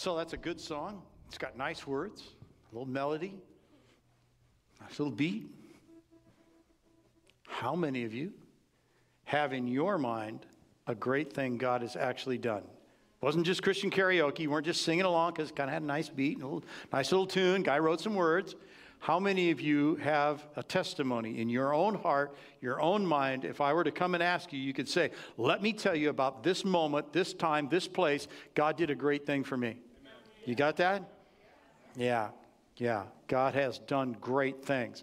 So that's a good song. It's got nice words, a little melody, nice little beat. How many of you have in your mind a great thing God has actually done? It wasn't just Christian karaoke. You weren't just singing along because it kind of had a nice beat, and a little, nice little tune. Guy wrote some words. How many of you have a testimony in your own heart, your own mind? If I were to come and ask you, you could say, let me tell you about this moment, this time, this place. God did a great thing for me. Amen. You got that? Yeah. Yeah. God has done great things.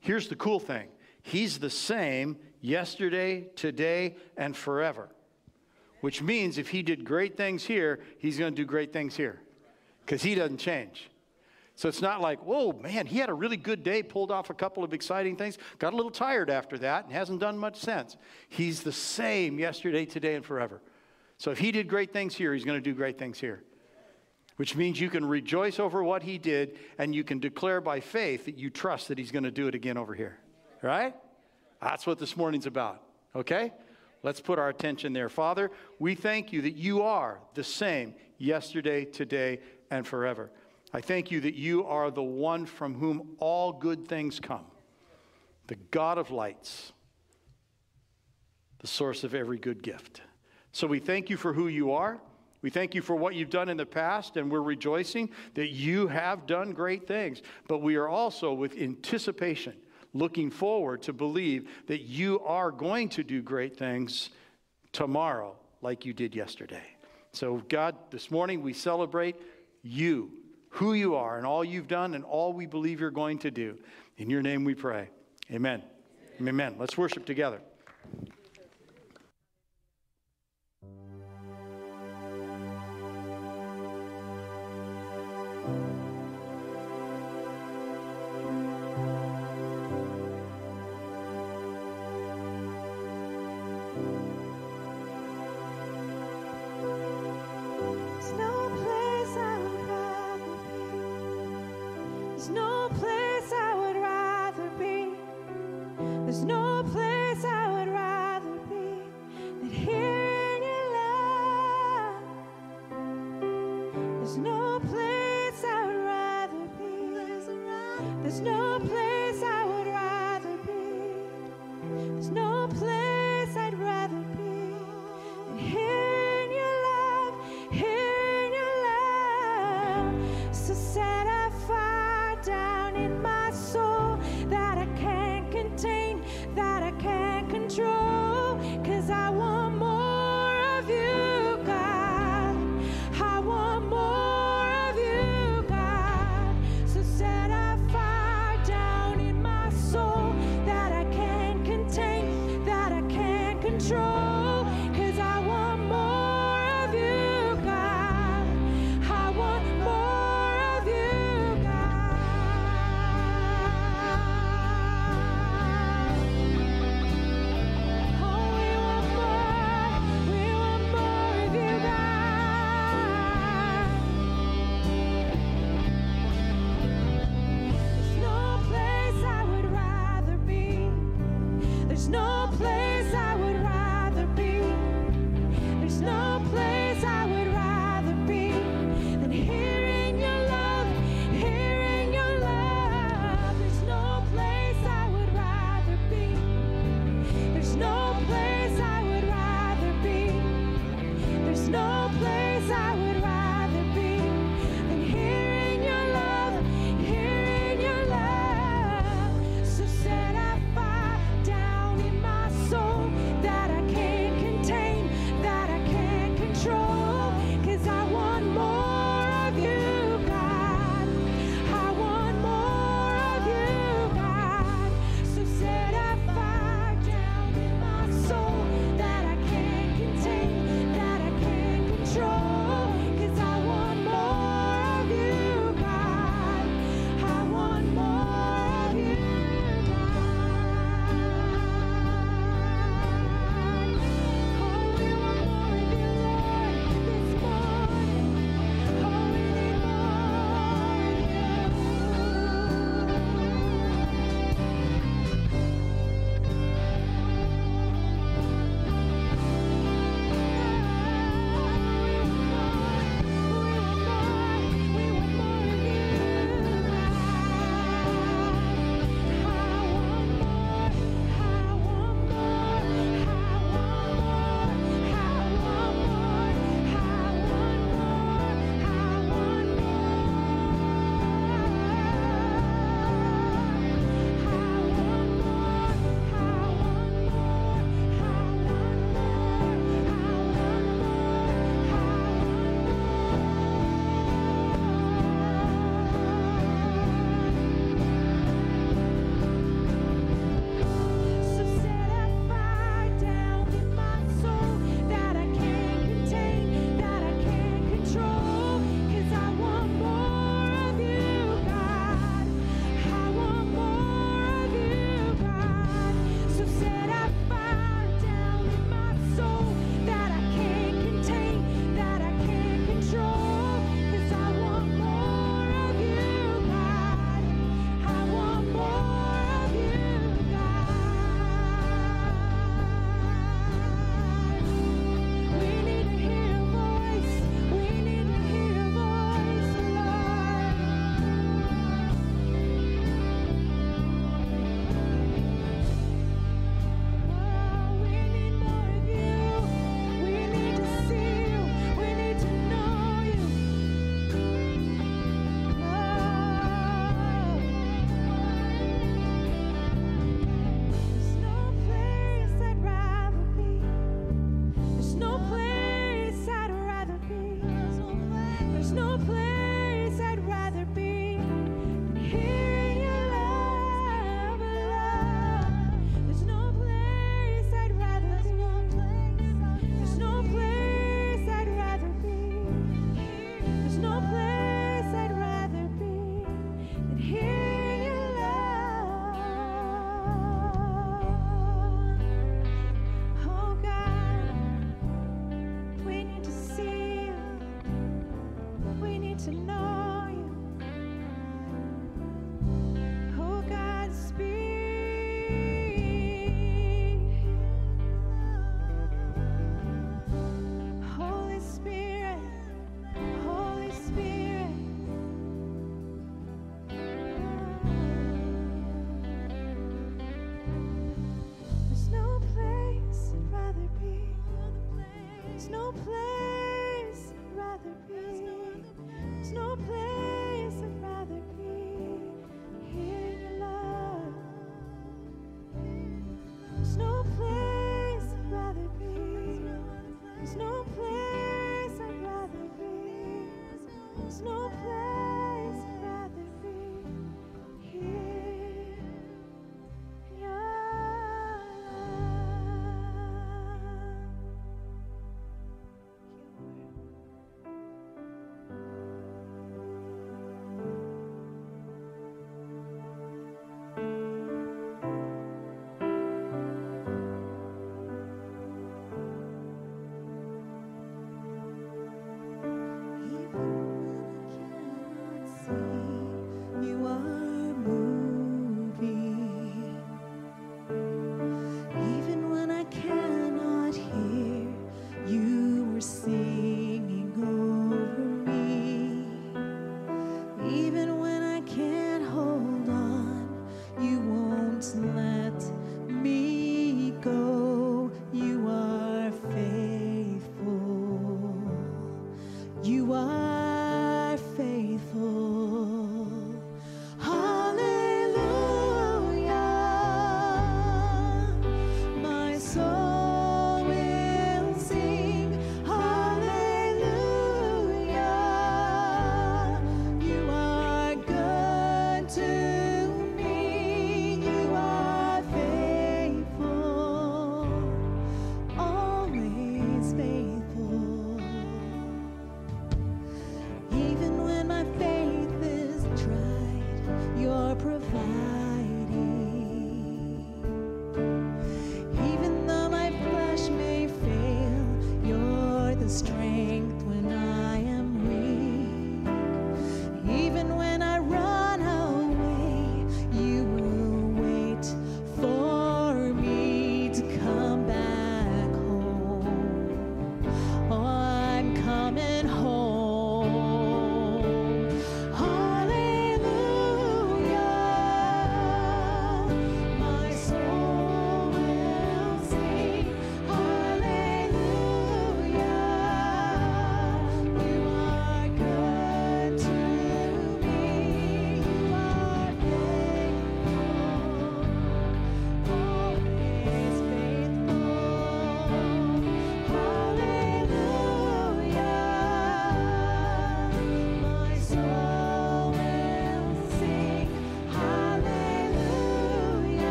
Here's the cool thing. He's the same yesterday, today, and forever. Which means if he did great things here, he's going to do great things here. Because he doesn't change. So it's not like, whoa, man, he had a really good day, pulled off a couple of exciting things, got a little tired after that, and hasn't done much since. He's the same yesterday, today, and forever. So if he did great things here, he's going to do great things here. Which means you can rejoice over what he did, and you can declare by faith that you trust that he's going to do it again over here. Right? That's what this morning's about. Okay? Let's put our attention there. Father, we thank you that you are the same yesterday, today, and forever. I thank you that you are the one from whom all good things come, the God of lights, the source of every good gift. So we thank you for who you are. We thank you for what you've done in the past, and we're rejoicing that you have done great things. But we are also, with anticipation, looking forward to believe that you are going to do great things tomorrow like you did yesterday. So, God, this morning we celebrate you, who you are and all you've done and all we believe you're going to do. In your name we pray. Amen. Amen. Amen. Let's worship together. Down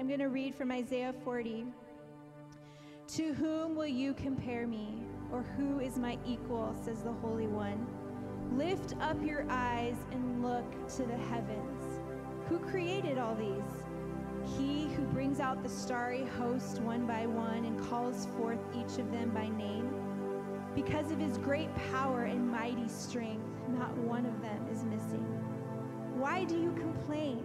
I'm going to read from Isaiah 40. To whom will you compare me, or who is my equal, says the Holy One. Lift up your eyes and look to the heavens. Who created all these? He who brings out the starry host one by one and calls forth each of them by name. Because of his great power and mighty strength, not one of them is missing. Why do you complain?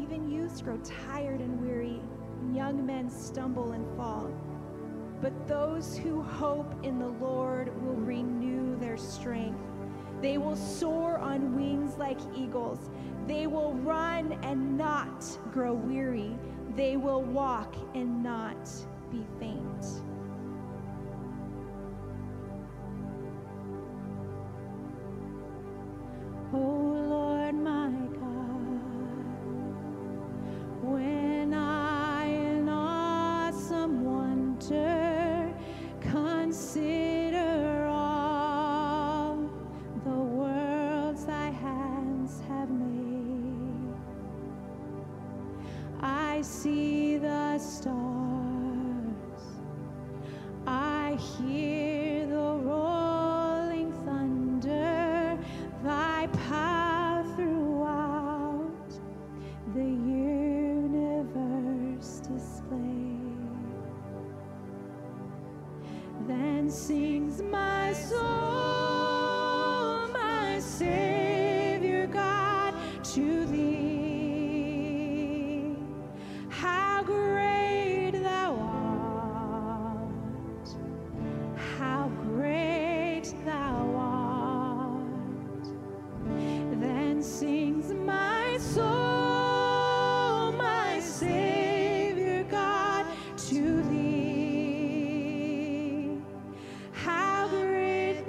Even youths grow tired and weary, and young men stumble and fall. But those who hope in the Lord will renew their strength. They will soar on wings like eagles. They will run and not grow weary. They will walk and not be faint. Oh Lord, my God, when I in awesome wonder consider all the worlds thy hands have made, I see the stars, I hear the rolling thunder, thy power throughout the universe displayed. Then sings my soul, my Savior God, to thee. How great thou art, how great thou art. Then sings my soul, my Savior God, to thee. How great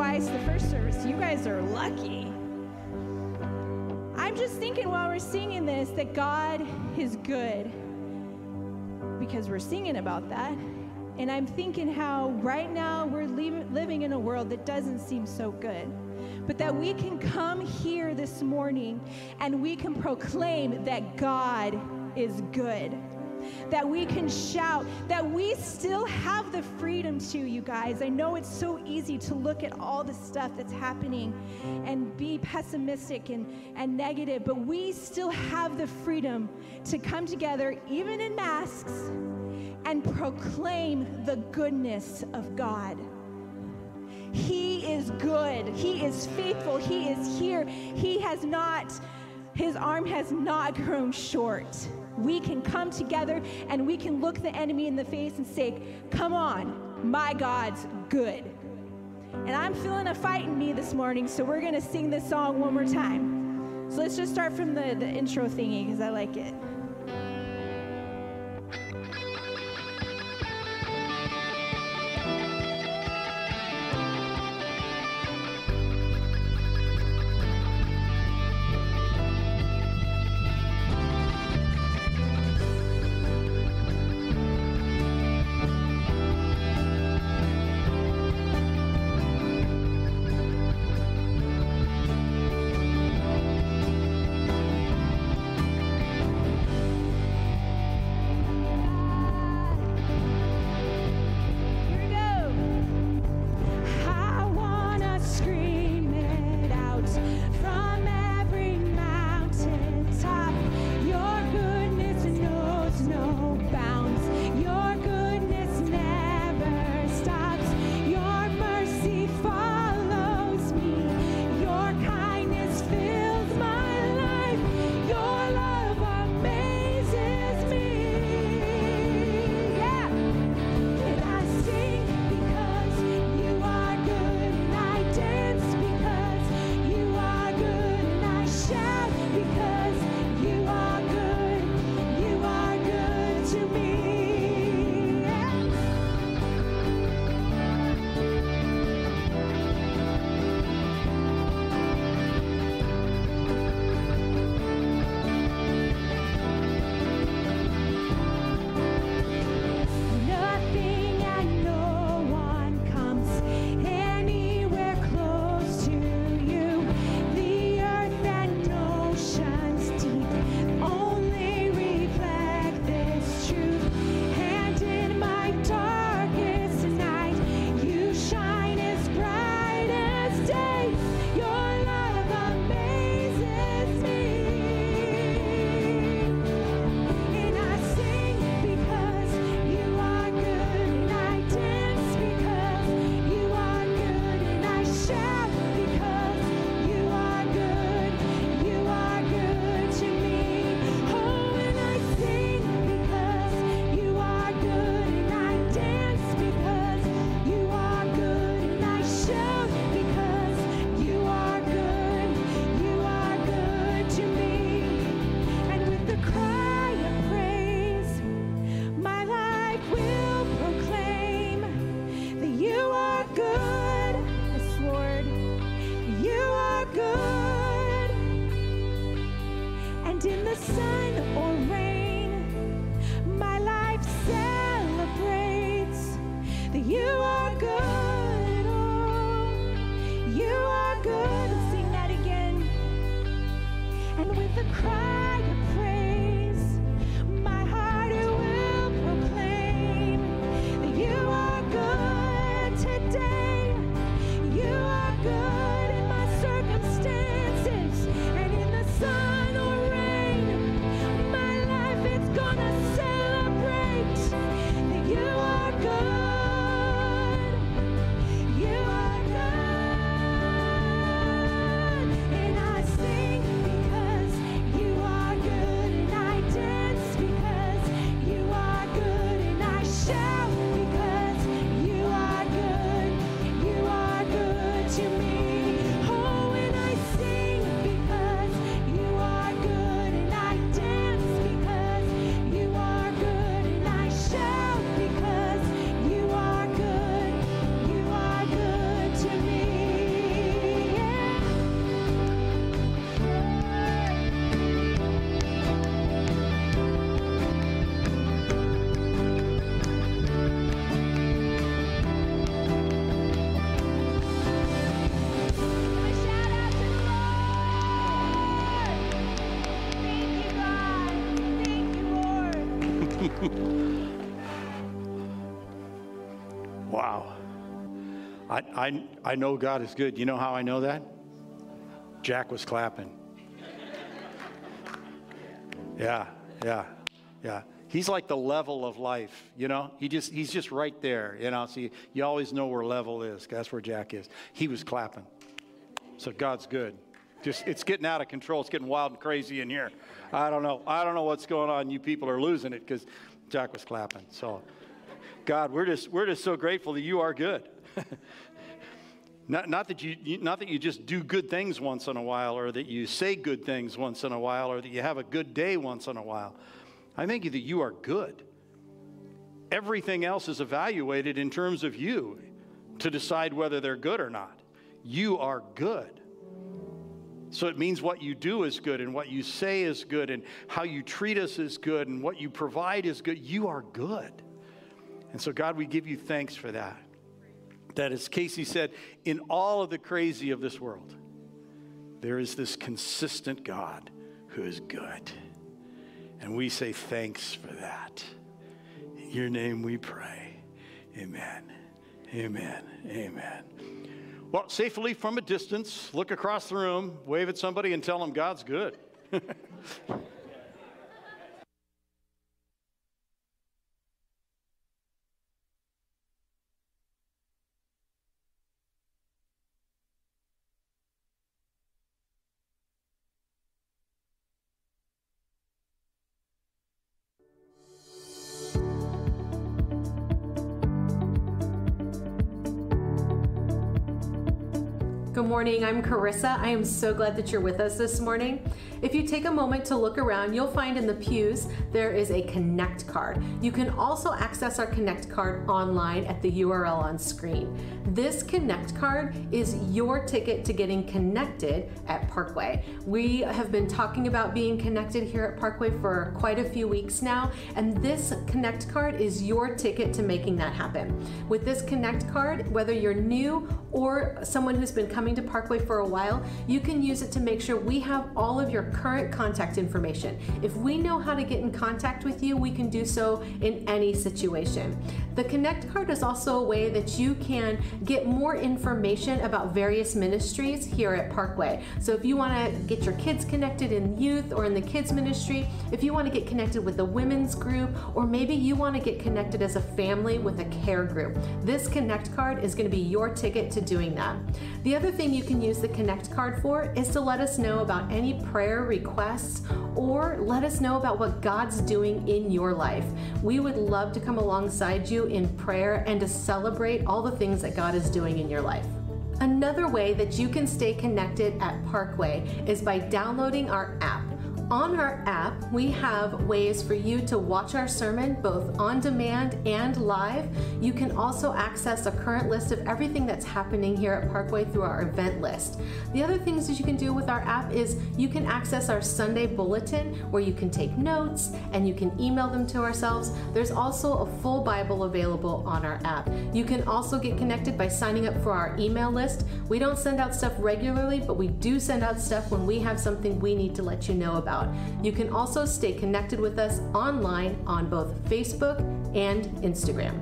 twice the first service. You guys are lucky. I'm just thinking while we're singing this that God is good, because we're singing about that. And I'm thinking how right now we're living in a world that doesn't seem so good, but that we can come here this morning and we can proclaim that God is good, that we can shout, that we still have the freedom to, you guys. I know it's so easy to look at all the stuff that's happening and be pessimistic and negative, but we still have the freedom to come together, even in masks, and proclaim the goodness of God. He is good. He is faithful. He is here. He has not, his arm has not grown short. We can come together and we can look the enemy in the face and say, come on, my God's good. And I'm feeling a fight in me this morning, so we're going to sing this song one more time. So let's just start from the intro thingy, because I like it. You are Wow. I know God is good. You know how I know that? Jack was clapping. Yeah. He's like the level of life, you know? He's just right there, you know? So you always know where level is. That's where Jack is. He was clapping. So God's good. Just, it's getting out of control. It's getting wild and crazy in here. I don't know what's going on. You people are losing it because Jack was clapping. So, God, we're just so grateful that you are good. Not that you just do good things once in a while, or that you say good things once in a while, or that you have a good day once in a while. I thank you that you are good. Everything else is evaluated in terms of you to decide whether they're good or not. You are good. So it means what you do is good, and what you say is good, and how you treat us is good, and what you provide is good. You are good. And so, God, we give you thanks for that. That, as Casey said, in all of the crazy of this world, there is this consistent God who is good. And we say thanks for that. In your name we pray. Amen. Amen. Amen. Well, safely from a distance, look across the room, wave at somebody, and tell them God's good. Good morning, I'm Carissa. I am so glad that you're with us this morning. If you take a moment to look around, you'll find in the pews there is a Connect card. You can also access our Connect card online at the URL on screen. This Connect card is your ticket to getting connected at Parkway. We have been talking about being connected here at Parkway for quite a few weeks now, and this Connect card is your ticket to making that happen. With this Connect card, whether you're new or someone who's been coming to Parkway for a while, you can use it to make sure we have all of your current contact information. If we know how to get in contact with you, we can do so in any situation. The Connect card is also a way that you can get more information about various ministries here at Parkway. So if you want to get your kids connected in youth or in the kids ministry, if you want to get connected with the women's group, or maybe you want to get connected as a family with a care group, this Connect card is going to be your ticket to doing that. The other thing you can use the Connect card for is to let us know about any prayer requests, or let us know about what God's doing in your life. We would love to come alongside you in prayer and to celebrate all the things that God is doing in your life. Another way that you can stay connected at Parkway is by downloading our app. On our app, we have ways for you to watch our sermon both on demand and live. You can also access a current list of everything that's happening here at Parkway through our event list. The other things that you can do with our app is you can access our Sunday bulletin, where you can take notes and you can email them to ourselves. There's also a full Bible available on our app. You can also get connected by signing up for our email list. We don't send out stuff regularly, but we do send out stuff when we have something we need to let you know about. You can also stay connected with us online on both Facebook and Instagram.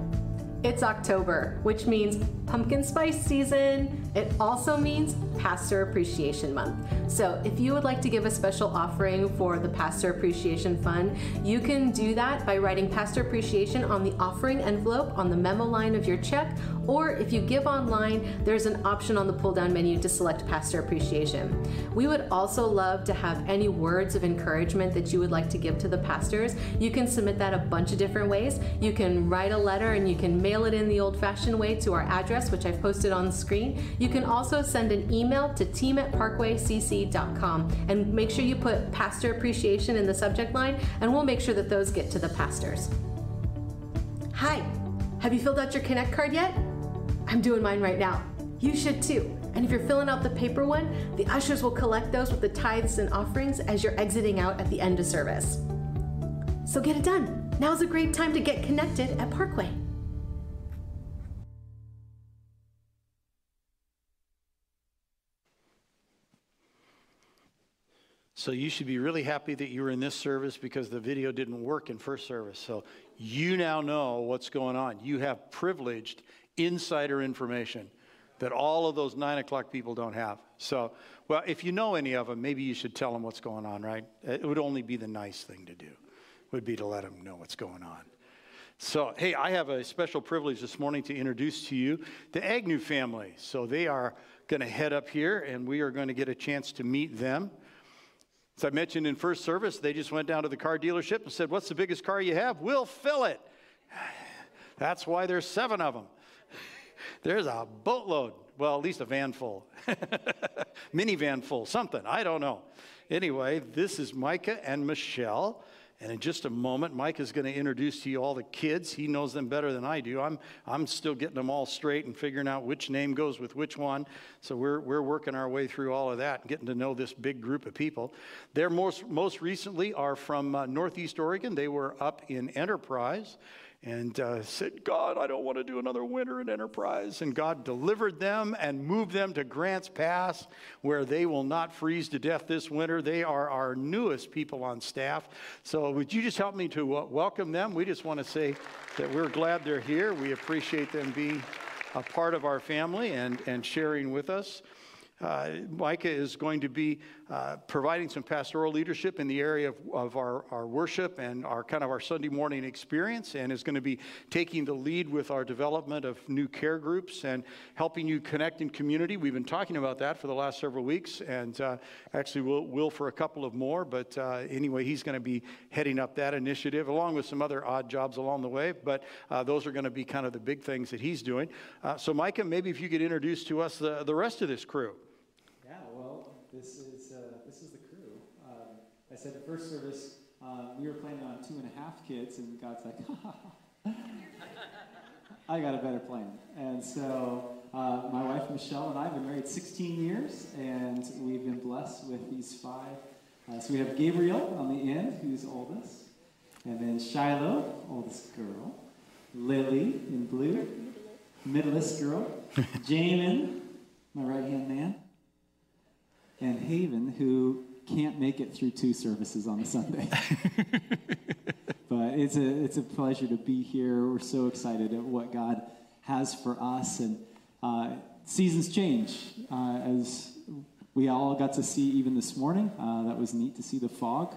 It's October, which means pumpkin spice season. It also means Pastor Appreciation Month. So if you would like to give a special offering for the Pastor Appreciation Fund, you can do that by writing Pastor Appreciation on the offering envelope on the memo line of your check, or if you give online, there's an option on the pull-down menu to select Pastor Appreciation. We would also love to have any words of encouragement that you would like to give to the pastors. You can submit that a bunch of different ways. You can write a letter and you can mail it in the old-fashioned way to our address, which I've posted on the screen. You can also send an email to team@parkwaycc.com and make sure you put Pastor Appreciation in the subject line, and we'll make sure that those get to the pastors. Hi, have you filled out your Connect card yet? I'm doing mine right now. You should too. And if you're filling out the paper one, the ushers will collect those with the tithes and offerings as you're exiting out at the end of service. So get it done. Now's a great time to get connected at Parkway. So you should be really happy that you were in this service, because the video didn't work in first service. So you now know what's going on. You have privileged insider information that all of those 9 o'clock people don't have. So, well, if you know any of them, maybe you should tell them what's going on, right? It would only be the nice thing to do, would be to let them know what's going on. So, hey, I have a special privilege this morning to introduce to you the Agnew family. So they are going to head up here, and we are going to get a chance to meet them. As I mentioned in first service, they just went down to the car dealership and said, what's the biggest car you have? We'll fill it. That's why there's 7 of them. There's a boatload. Well, at least a van full. Minivan full, something. I don't know. Anyway, this is Micah and Michelle. And in just a moment, Mike is going to introduce to you all the kids. He knows them better than I do. I'm still getting them all straight and figuring out which name goes with which one. So we're working our way through all of that and getting to know this big group of people. They're most recently are from Northeast Oregon. They were up in Enterprise and said, God, I don't want to do another winter in Enterprise. And God delivered them and moved them to Grants Pass, where they will not freeze to death this winter. They are our newest people on staff. So would you just help me to welcome them? We just want to say that we're glad they're here. We appreciate them being a part of our family and sharing with us. Micah is going to be providing some pastoral leadership in the area of our worship and our kind of our Sunday morning experience, and is going to be taking the lead with our development of new care groups and helping you connect in community. We've been talking about that for the last several weeks, and actually we'll for a couple of more, but anyway, he's going to be heading up that initiative along with some other odd jobs along the way, but those are going to be kind of the big things that he's doing. So Micah, maybe if you could introduce to us the rest of this crew. This is the crew. I said at first service, we were planning on 2.5 kids, and God's like, I got a better plan. And so my wife, Michelle, and I have been married 16 years, and we've been blessed with these 5. So we have Gabriel on the end, who's oldest, and then Shiloh, oldest girl, Lily in blue, middlest girl, Jamin, my right-hand man, and Haven, who can't make it through 2 services on a Sunday. But it's a pleasure to be here. We're so excited at what God has for us. And seasons change, as we all got to see even this morning. That was neat to see the fog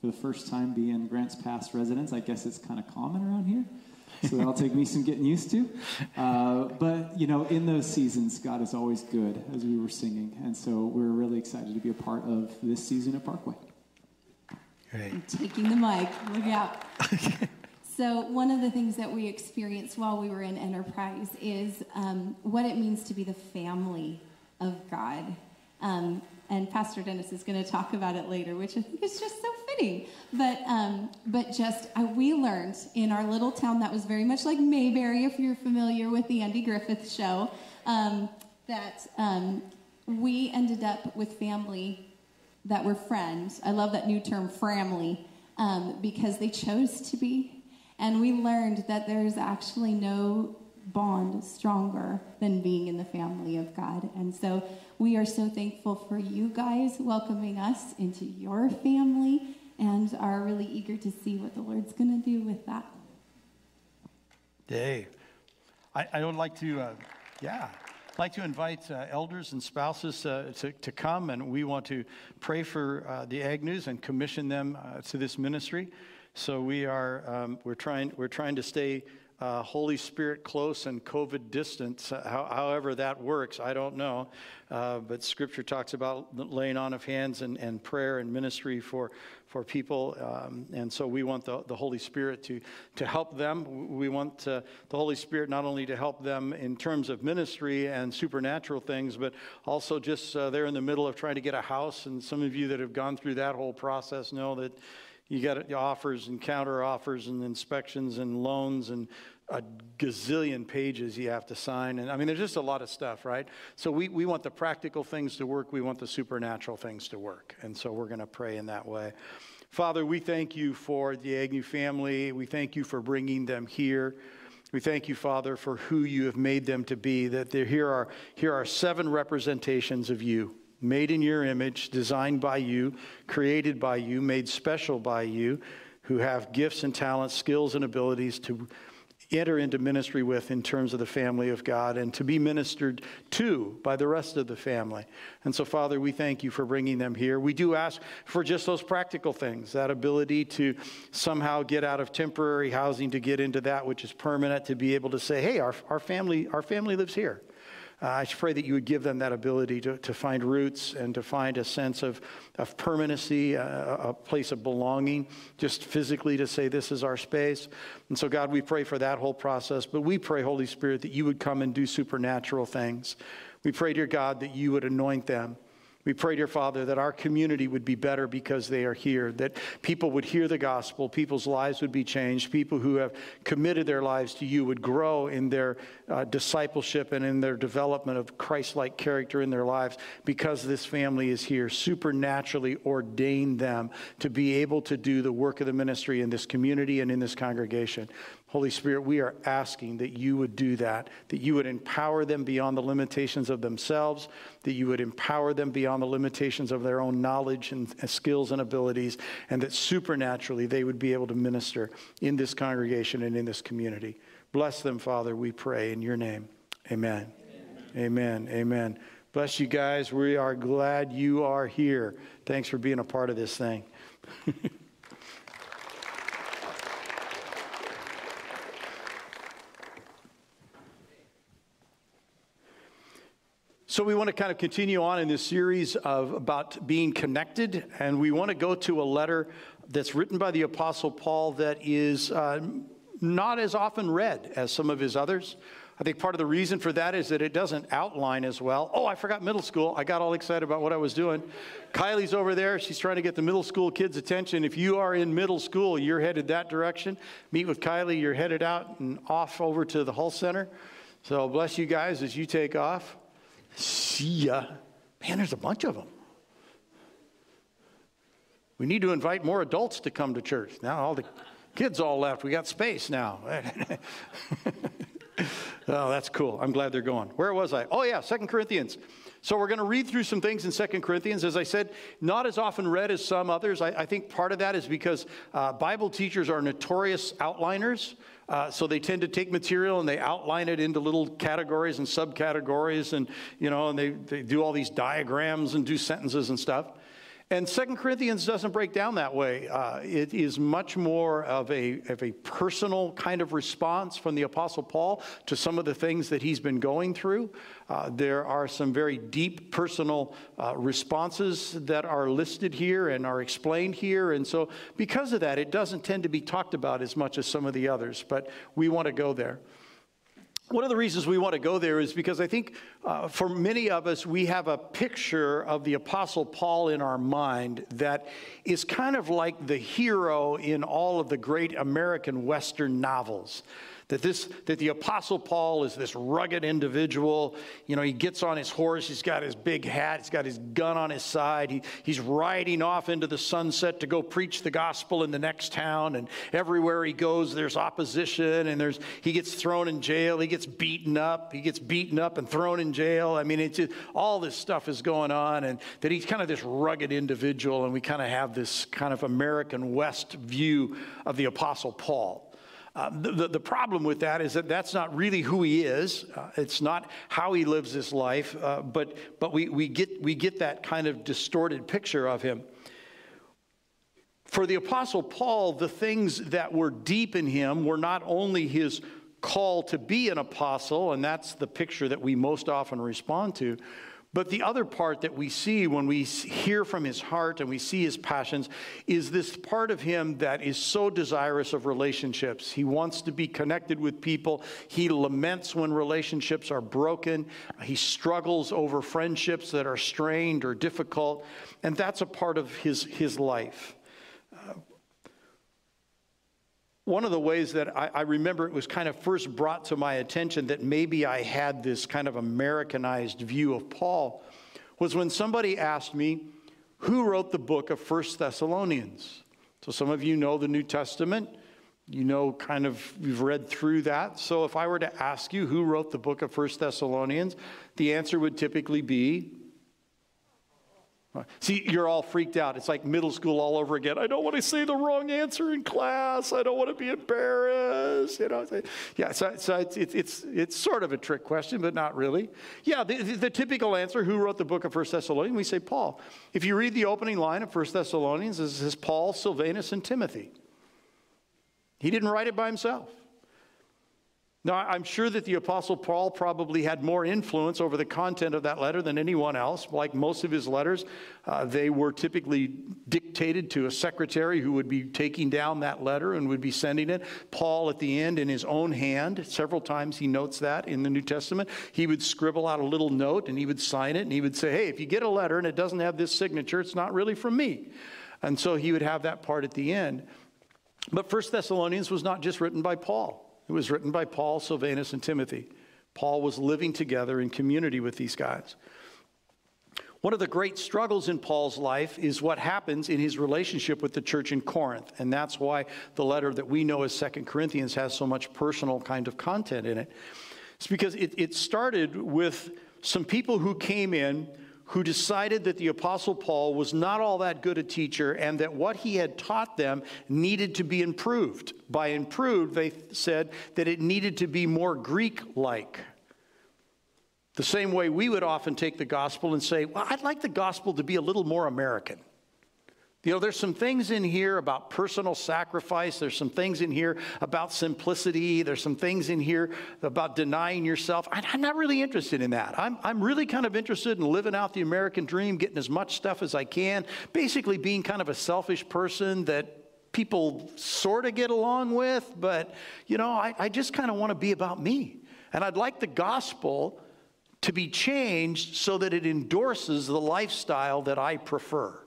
for the first time being Grants Pass residents. I guess it's kind of common around here, so that'll take me some getting used to. But, you know, in those seasons, God is always good, as we were singing. And so we're really excited to be a part of this season at Parkway. Great. I'm taking the mic. Look out. So one of the things that we experienced while we were in Enterprise is what it means to be the family of God. And Pastor Dennis is going to talk about it later, which I think is just so fitting. But we learned in our little town that was very much like Mayberry, if you're familiar with the Andy Griffith show, that we ended up with family that were friends. I love that new term, family, because they chose to be. And we learned that there's actually no bond stronger than being in the family of God. And so we are so thankful for you guys welcoming us into your family, and are really eager to see what the Lord's going to do with that. Dave, I would like to, invite elders and spouses to come, and we want to pray for the Agnews and commission them to this ministry. So we are we're trying to stay Holy Spirit close and COVID distance, however that works, I don't know. But Scripture talks about laying on of hands and prayer and ministry for people. And so we want the Holy Spirit to help them. We want the Holy Spirit not only to help them in terms of ministry and supernatural things, but also just they're in the middle of trying to get a house. And some of you that have gone through that whole process know that you got offers and counter offers and inspections and loans and a gazillion pages you have to sign. And I mean, there's just a lot of stuff, right? So we want the practical things to work. We want the supernatural things to work. And so we're going to pray in that way. Father, we thank you for the Agnew family. We thank you for bringing them here. We thank you, Father, for who you have made them to be, that here are 7 representations of you. Made in your image, designed by you, created by you, made special by you, who have gifts and talents, skills and abilities to enter into ministry with in terms of the family of God and to be ministered to by the rest of the family. And so, Father, we thank you for bringing them here. We do ask for just those practical things, that ability to somehow get out of temporary housing, to get into that which is permanent, to be able to say, hey, our family lives here. I just pray that you would give them that ability to find roots and to find a sense of permanency, a place of belonging, just physically to say this is our space. And so, God, we pray for that whole process. But we pray, Holy Spirit, that you would come and do supernatural things. We pray, dear God, that you would anoint them. We pray, dear Father, that our community would be better because they are here, that people would hear the gospel, people's lives would be changed, people who have committed their lives to you would grow in their discipleship and in their development of Christ-like character in their lives because this family is here. Supernaturally ordain them to be able to do the work of the ministry in this community and in this congregation. Holy Spirit, we are asking that you would do that you would empower them beyond the limitations of themselves, that you would empower them beyond the limitations of their own knowledge and skills and abilities, and that supernaturally they would be able to minister in this congregation and in this community. Bless them, Father, we pray in your name. Amen. Amen. Amen. Amen. Bless you guys. We are glad you are here. Thanks for being a part of this thing. So we want to kind of continue on in this series about being connected, and we want to go to a letter that's written by the Apostle Paul that is not as often read as some of his others. I think part of the reason for that is that it doesn't outline as well. Oh, I forgot middle school. I got all excited about what I was doing. Kylie's over there. She's trying to get the middle school kids' attention. If you are in middle school, you're headed that direction. Meet with Kylie. You're headed out and off over to the Hull Center. So bless you guys as you take off. See ya. Man, there's a bunch of them. We need to invite more adults to come to church. Now all the kids all left. We got space now. Oh, that's cool. I'm glad they're going. Where was I? Oh, yeah, 2 Corinthians. So we're going to read through some things in 2 Corinthians. As I said, not as often read as some others. I think part of that is because Bible teachers are notorious outliners. So they tend to take material and they outline it into little categories and subcategories, and you know, and they do all these diagrams and do sentences and stuff. And 2 Corinthians doesn't break down that way. It is much more of a personal kind of response from the Apostle Paul to some of the things that he's been going through. There are some very deep personal responses that are listed here and are explained here. And so because of that, it doesn't tend to be talked about as much as some of the others. But we want to go there. One of the reasons we want to go there is because I think for many of us, we have a picture of the Apostle Paul in our mind that is kind of like the hero in all of the great American Western novels. That the Apostle Paul is this rugged individual. You know, he gets on his horse. He's got his big hat. He's got his gun on his side. He's riding off into the sunset to go preach the gospel in the next town. And everywhere he goes, there's opposition. And he gets thrown in jail. He gets beaten up. He gets beaten up and thrown in jail. I mean, it's just, all this stuff is going on. And that he's kind of this rugged individual. And we kind of have this kind of American West view of the Apostle Paul. The problem with that is that that's not really who he is. It's not how he lives his life, but we get that kind of distorted picture of him. For the Apostle Paul, the things that were deep in him were not only his call to be an apostle, and that's the picture that we most often respond to, but the other part that we see when we hear from his heart and we see his passions is this part of him that is so desirous of relationships. He wants to be connected with people. He laments when relationships are broken. He struggles over friendships that are strained or difficult. And that's a part of his life. One of the ways that I remember it was kind of first brought to my attention that maybe I had this kind of Americanized view of Paul was when somebody asked me, who wrote the book of 1 Thessalonians? So some of you know the New Testament. You know, kind of, you've read through that. So if I were to ask you who wrote the book of 1 Thessalonians, the answer would typically be See, you're all freaked out. It's like middle school all over again. I don't want to say the wrong answer in class. I don't want to be embarrassed. You know, yeah. So it's sort of a trick question, but not really. Yeah, the typical answer. Who wrote the book of 1 Thessalonians? We say Paul. If you read the opening line of 1 Thessalonians, it says Paul, Silvanus, and Timothy. He didn't write it by himself. Now, I'm sure that the Apostle Paul probably had more influence over the content of that letter than anyone else. Like most of his letters, they were typically dictated to a secretary who would be taking down that letter and would be sending it. Paul, at the end, in his own hand, several times he notes that in the New Testament, he would scribble out a little note and he would sign it and he would say, hey, if you get a letter and it doesn't have this signature, it's not really from me. And so he would have that part at the end. But 1 Thessalonians was not just written by Paul. It was written by Paul, Silvanus, and Timothy. Paul was living together in community with these guys. One of the great struggles in Paul's life is what happens in his relationship with the church in Corinth. And that's why the letter that we know as 2 Corinthians has so much personal kind of content in it. It's because it started with some people who came in who decided that the Apostle Paul was not all that good a teacher and that what he had taught them needed to be improved. By improved, they said that it needed to be more Greek-like. The same way we would often take the gospel and say, well, I'd like the gospel to be a little more American. You know, there's some things in here about personal sacrifice. There's some things in here about simplicity. There's some things in here about denying yourself. I'm not really interested in that. I'm really kind of interested in living out the American dream, getting as much stuff as I can, basically being kind of a selfish person that people sort of get along with. But, you know, I just kind of want to be about me. And I'd like the gospel to be changed so that it endorses the lifestyle that I prefer.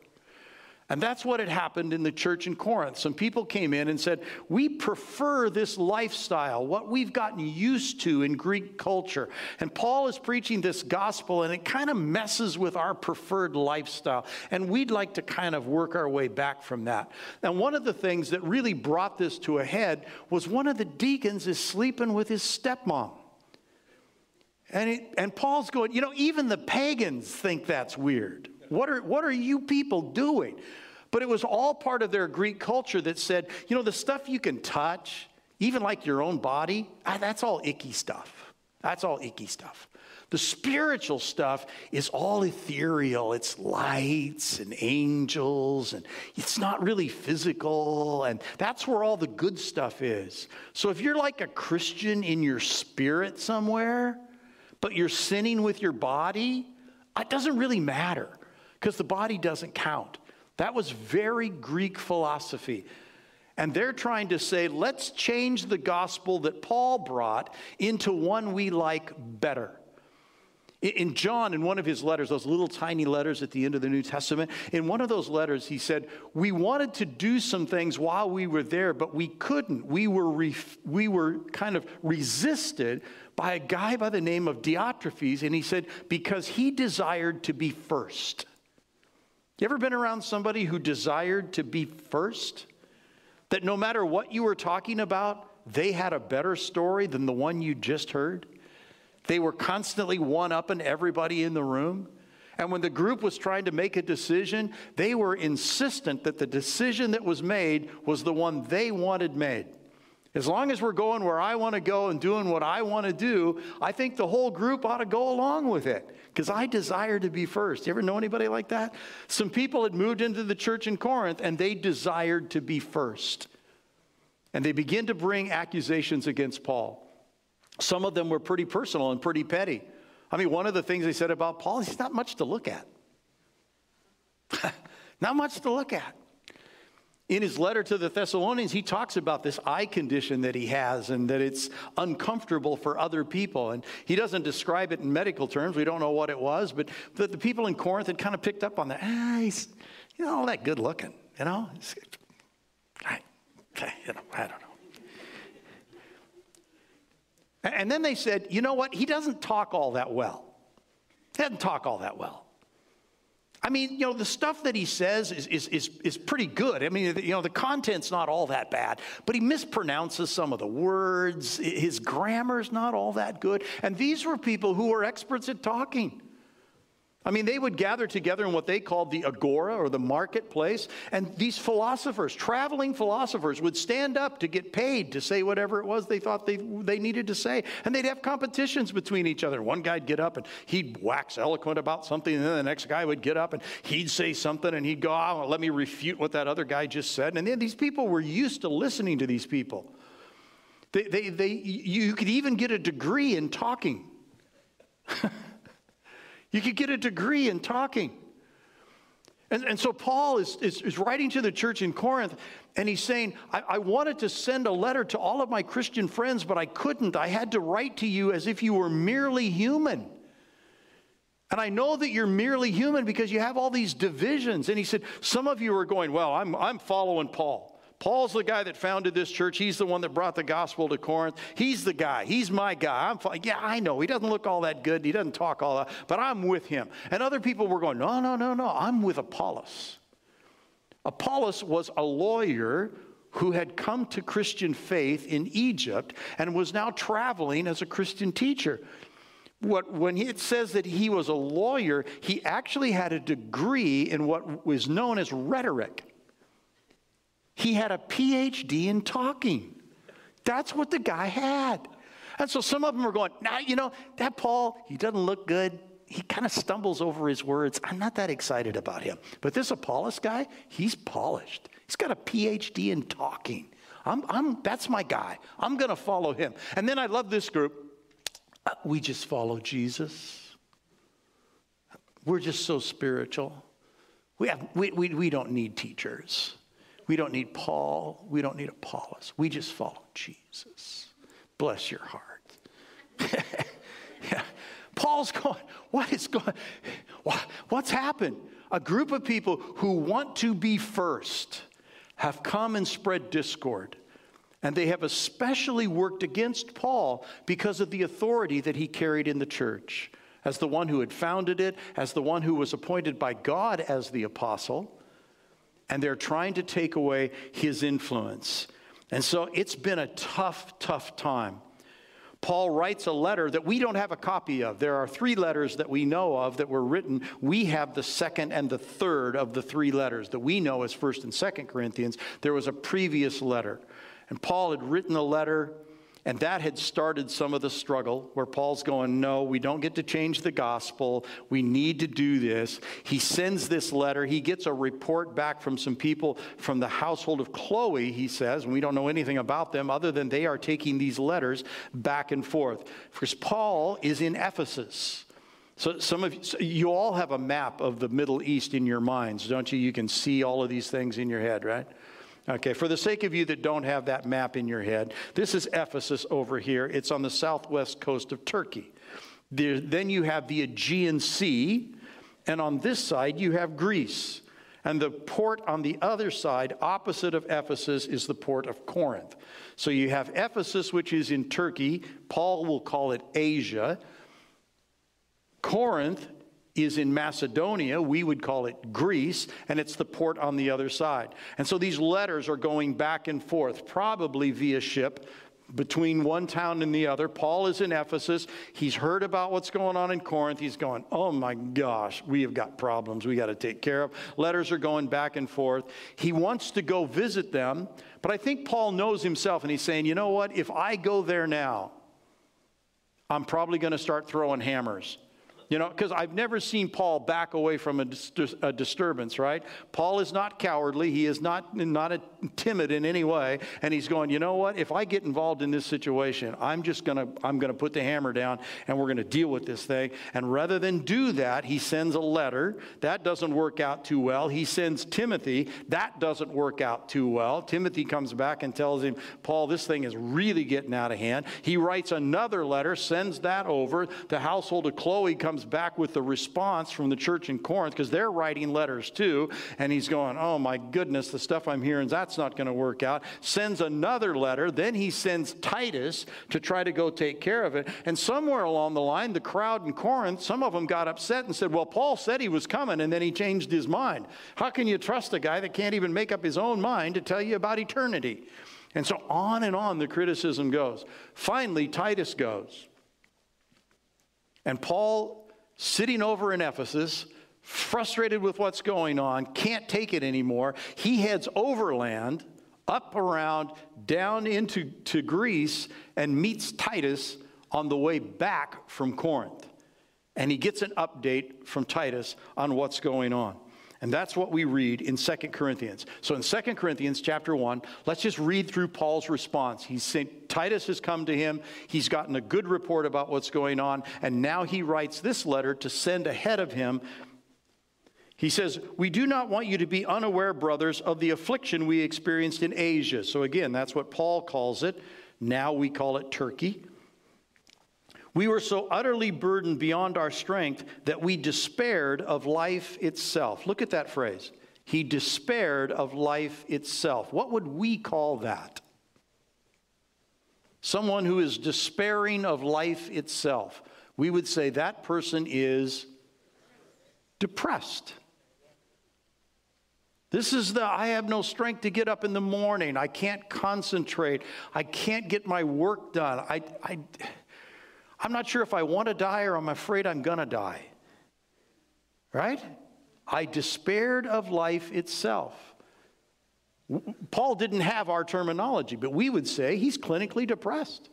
And that's what had happened in the church in Corinth. Some people came in and said, we prefer this lifestyle, what we've gotten used to in Greek culture. And Paul is preaching this gospel, and it kind of messes with our preferred lifestyle. And we'd like to kind of work our way back from that. And one of the things that really brought this to a head was one of the deacons is sleeping with his stepmom. And Paul's going, you know, even the pagans think that's weird. What are you people doing? But it was all part of their Greek culture that said, you know, the stuff you can touch, even like your own body, that's all icky stuff. That's all icky stuff. The spiritual stuff is all ethereal. It's lights and angels, and it's not really physical, and that's where all the good stuff is. So if you're like a Christian in your spirit somewhere, but you're sinning with your body, it doesn't really matter. Because the body doesn't count. That was very Greek philosophy. And they're trying to say, let's change the gospel that Paul brought into one we like better. In John, in one of his letters, those little tiny letters at the end of the New Testament, in one of those letters he said, we wanted to do some things while we were there, but we couldn't. We were kind of resisted by a guy by the name of Diotrephes, and he said, because he desired to be first. You ever been around somebody who desired to be first? That no matter what you were talking about, they had a better story than the one you just heard? They were constantly one-upping everybody in the room. And when the group was trying to make a decision, they were insistent that the decision that was made was the one they wanted made. As long as we're going where I want to go and doing what I want to do, I think the whole group ought to go along with it because I desire to be first. You ever know anybody like that? Some people had moved into the church in Corinth and they desired to be first. And they begin to bring accusations against Paul. Some of them were pretty personal and pretty petty. I mean, one of the things they said about Paul is he's not much to look at. Not much to look at. In his letter to the Thessalonians, he talks about this eye condition that he has and that it's uncomfortable for other people. And he doesn't describe it in medical terms. We don't know what it was, but the people in Corinth had kind of picked up on that. He's not all that good looking, you know? I don't know. And then they said, you know what? He doesn't talk all that well. He doesn't talk all that well. I mean, you know, the stuff that he says is pretty good. I mean, you know, the content's not all that bad, but he mispronounces some of the words. His grammar's not all that good. And these were people who were experts at talking. I mean, they would gather together in what they called the agora, or the marketplace, and these philosophers, traveling philosophers, would stand up to get paid to say whatever it was they thought they needed to say, and they'd have competitions between each other. One guy'd get up, and he'd wax eloquent about something, and then the next guy would get up, and he'd say something, and he'd go, oh, let me refute what that other guy just said. And then these people were used to listening to these people. You could even get a degree in talking. You could get a degree in talking. And so Paul is writing to the church in Corinth, and he's saying, I wanted to send a letter to all of my Christian friends, but I couldn't. I had to write to you as if you were merely human. And I know that you're merely human because you have all these divisions. And he said, some of you are going, well, I'm following Paul. Paul's the guy that founded this church. He's the one that brought the gospel to Corinth. He's the guy. He's my guy. Yeah, I know. He doesn't look all that good. He doesn't talk all that, but I'm with him. And other people were going, no, no, no, no. I'm with Apollos. Apollos was a lawyer who had come to Christian faith in Egypt and was now traveling as a Christian teacher. When it says that he was a lawyer, he actually had a degree in what was known as rhetoric. He had a PhD in talking. That's what the guy had. And so some of them were going, nah, you know, that Paul, he doesn't look good. He kind of stumbles over his words. I'm not that excited about him. But this Apollos guy, he's polished. He's got a PhD in talking. That's my guy. I'm going to follow him. And then I love this group. We just follow Jesus. We're just so spiritual. We don't need teachers. We don't need Paul. We don't need Apollos. We just follow Jesus. Bless your heart. Yeah. Paul's going, what is going? What's happened? A group of people who want to be first have come and spread discord. And they have especially worked against Paul because of the authority that he carried in the church. As the one who had founded it, as the one who was appointed by God as the apostle. And they're trying to take away his influence. And so it's been a tough, tough time. Paul writes a letter that we don't have a copy of. There are three letters that we know of that were written. We have the second and the third of the three letters that we know as 1st and 2nd Corinthians. There was a previous letter. And Paul had written a letter, and that had started some of the struggle where Paul's going, no, we don't get to change the gospel. We need to do this. He sends this letter. He gets a report back from some people from the household of Chloe, he says, and we don't know anything about them other than they are taking these letters back and forth. Because Paul is in Ephesus. So some of you all have a map of the Middle East in your minds, don't you? You can see all of these things in your head, right? Okay, for the sake of you that don't have that map in your head, this is Ephesus over here. It's on the southwest coast of Turkey. Then you have the Aegean Sea, and on this side you have Greece. And the port on the other side, opposite of Ephesus, is the port of Corinth. So you have Ephesus, which is in Turkey. Paul will call it Asia. Corinth is in Macedonia, we would call it Greece, and it's the port on the other side. And so these letters are going back and forth, probably via ship, between one town and the other. Paul is in Ephesus. He's heard about what's going on in Corinth. He's going, oh my gosh, we have got problems we got to take care of. Letters are going back and forth. He wants to go visit them, but I think Paul knows himself, and he's saying, you know what, if I go there now, I'm probably going to start throwing hammers. You know, because I've never seen Paul back away from a disturbance, right? Paul is not cowardly. He is not timid in any way. And he's going, you know what? If I get involved in this situation, I'm going to put the hammer down and we're going to deal with this thing. And rather than do that, he sends a letter. That doesn't work out too well. He sends Timothy. That doesn't work out too well. Timothy comes back and tells him, Paul, this thing is really getting out of hand. He writes another letter, sends that over. The household of Chloe comes back with the response from the church in Corinth because they're writing letters too, and he's going, oh my goodness, the stuff I'm hearing, that's not going to work out. Sends another letter, then he sends Titus to try to go take care of it. And somewhere along the line, the crowd in Corinth, some of them got upset and said, well, Paul said he was coming and then he changed his mind. How can you trust a guy that can't even make up his own mind to tell you about eternity? And so on and on the criticism goes. Finally, Titus goes. And Paul sitting over in Ephesus, frustrated with what's going on, can't take it anymore. He heads overland, up around, down into Greece, and meets Titus on the way back from Corinth. And he gets an update from Titus on what's going on. And that's what we read in 2 Corinthians. So in 2 Corinthians chapter 1, let's just read through Paul's response. He's saying Titus has come to him. He's gotten a good report about what's going on. And now he writes this letter to send ahead of him. He says, "We do not want you to be unaware, brothers, of the affliction we experienced in Asia." So again, that's what Paul calls it. Now we call it Turkey. "We were so utterly burdened beyond our strength that we despaired of life itself." Look at that phrase. He despaired of life itself. What would we call that? Someone who is despairing of life itself. We would say that person is depressed. This is the, I have no strength to get up in the morning. I can't concentrate. I can't get my work done. I'm not sure if I want to die or I'm afraid I'm going to die. Right? I despaired of life itself. Paul didn't have our terminology, but we would say he's clinically depressed.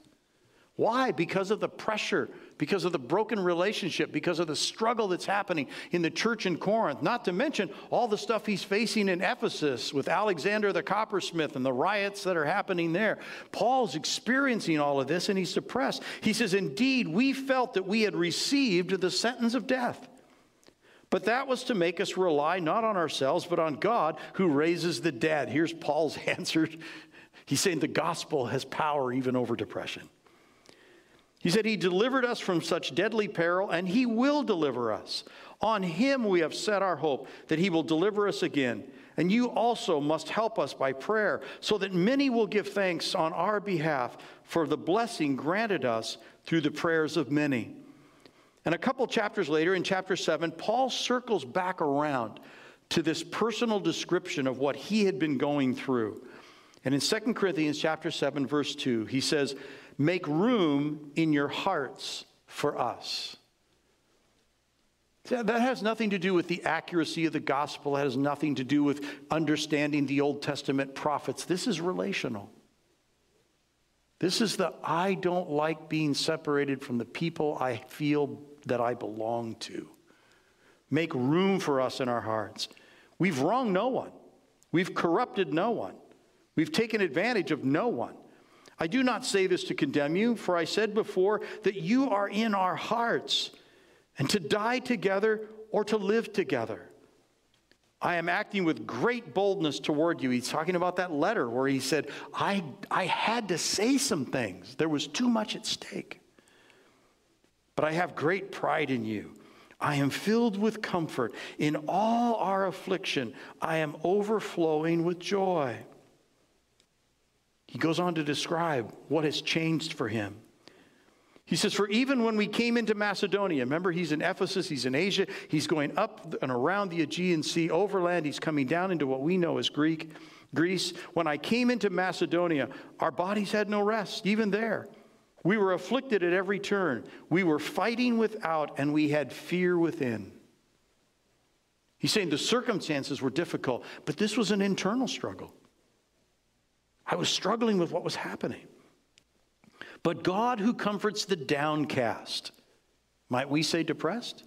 Why? Because of the pressure, because of the broken relationship, because of the struggle that's happening in the church in Corinth, not to mention all the stuff he's facing in Ephesus with Alexander the coppersmith and the riots that are happening there. Paul's experiencing all of this, and he's depressed. He says, "Indeed, we felt that we had received the sentence of death. But that was to make us rely not on ourselves, but on God who raises the dead." Here's Paul's answer. He's saying the gospel has power even over depression. He said, "He delivered us from such deadly peril, and he will deliver us. On him we have set our hope that he will deliver us again. And you also must help us by prayer, so that many will give thanks on our behalf for the blessing granted us through the prayers of many." And a couple chapters later, in chapter 7, Paul circles back around to this personal description of what he had been going through. And in 2 Corinthians chapter 7, verse 2, he says, "Make room in your hearts for us." That has nothing to do with the accuracy of the gospel. It has nothing to do with understanding the Old Testament prophets. This is relational. This is the I don't like being separated from the people I feel that I belong to. Make room for us in our hearts. We've wronged no one. We've corrupted no one. We've taken advantage of no one. "I do not say this to condemn you, for I said before that you are in our hearts, and to die together or to live together. I am acting with great boldness toward you." He's talking about that letter where he said, I had to say some things. There was too much at stake. "But I have great pride in you. I am filled with comfort. In all our affliction, I am overflowing with joy." He goes on to describe what has changed for him. He says, "For even when we came into Macedonia," remember he's in Ephesus, he's in Asia, he's going up and around the Aegean Sea, overland, he's coming down into what we know as Greece. "When I came into Macedonia, our bodies had no rest, even there. We were afflicted at every turn. We were fighting without, and we had fear within." He's saying the circumstances were difficult, but this was an internal struggle. I was struggling with what was happening. "But God who comforts the downcast," might we say depressed?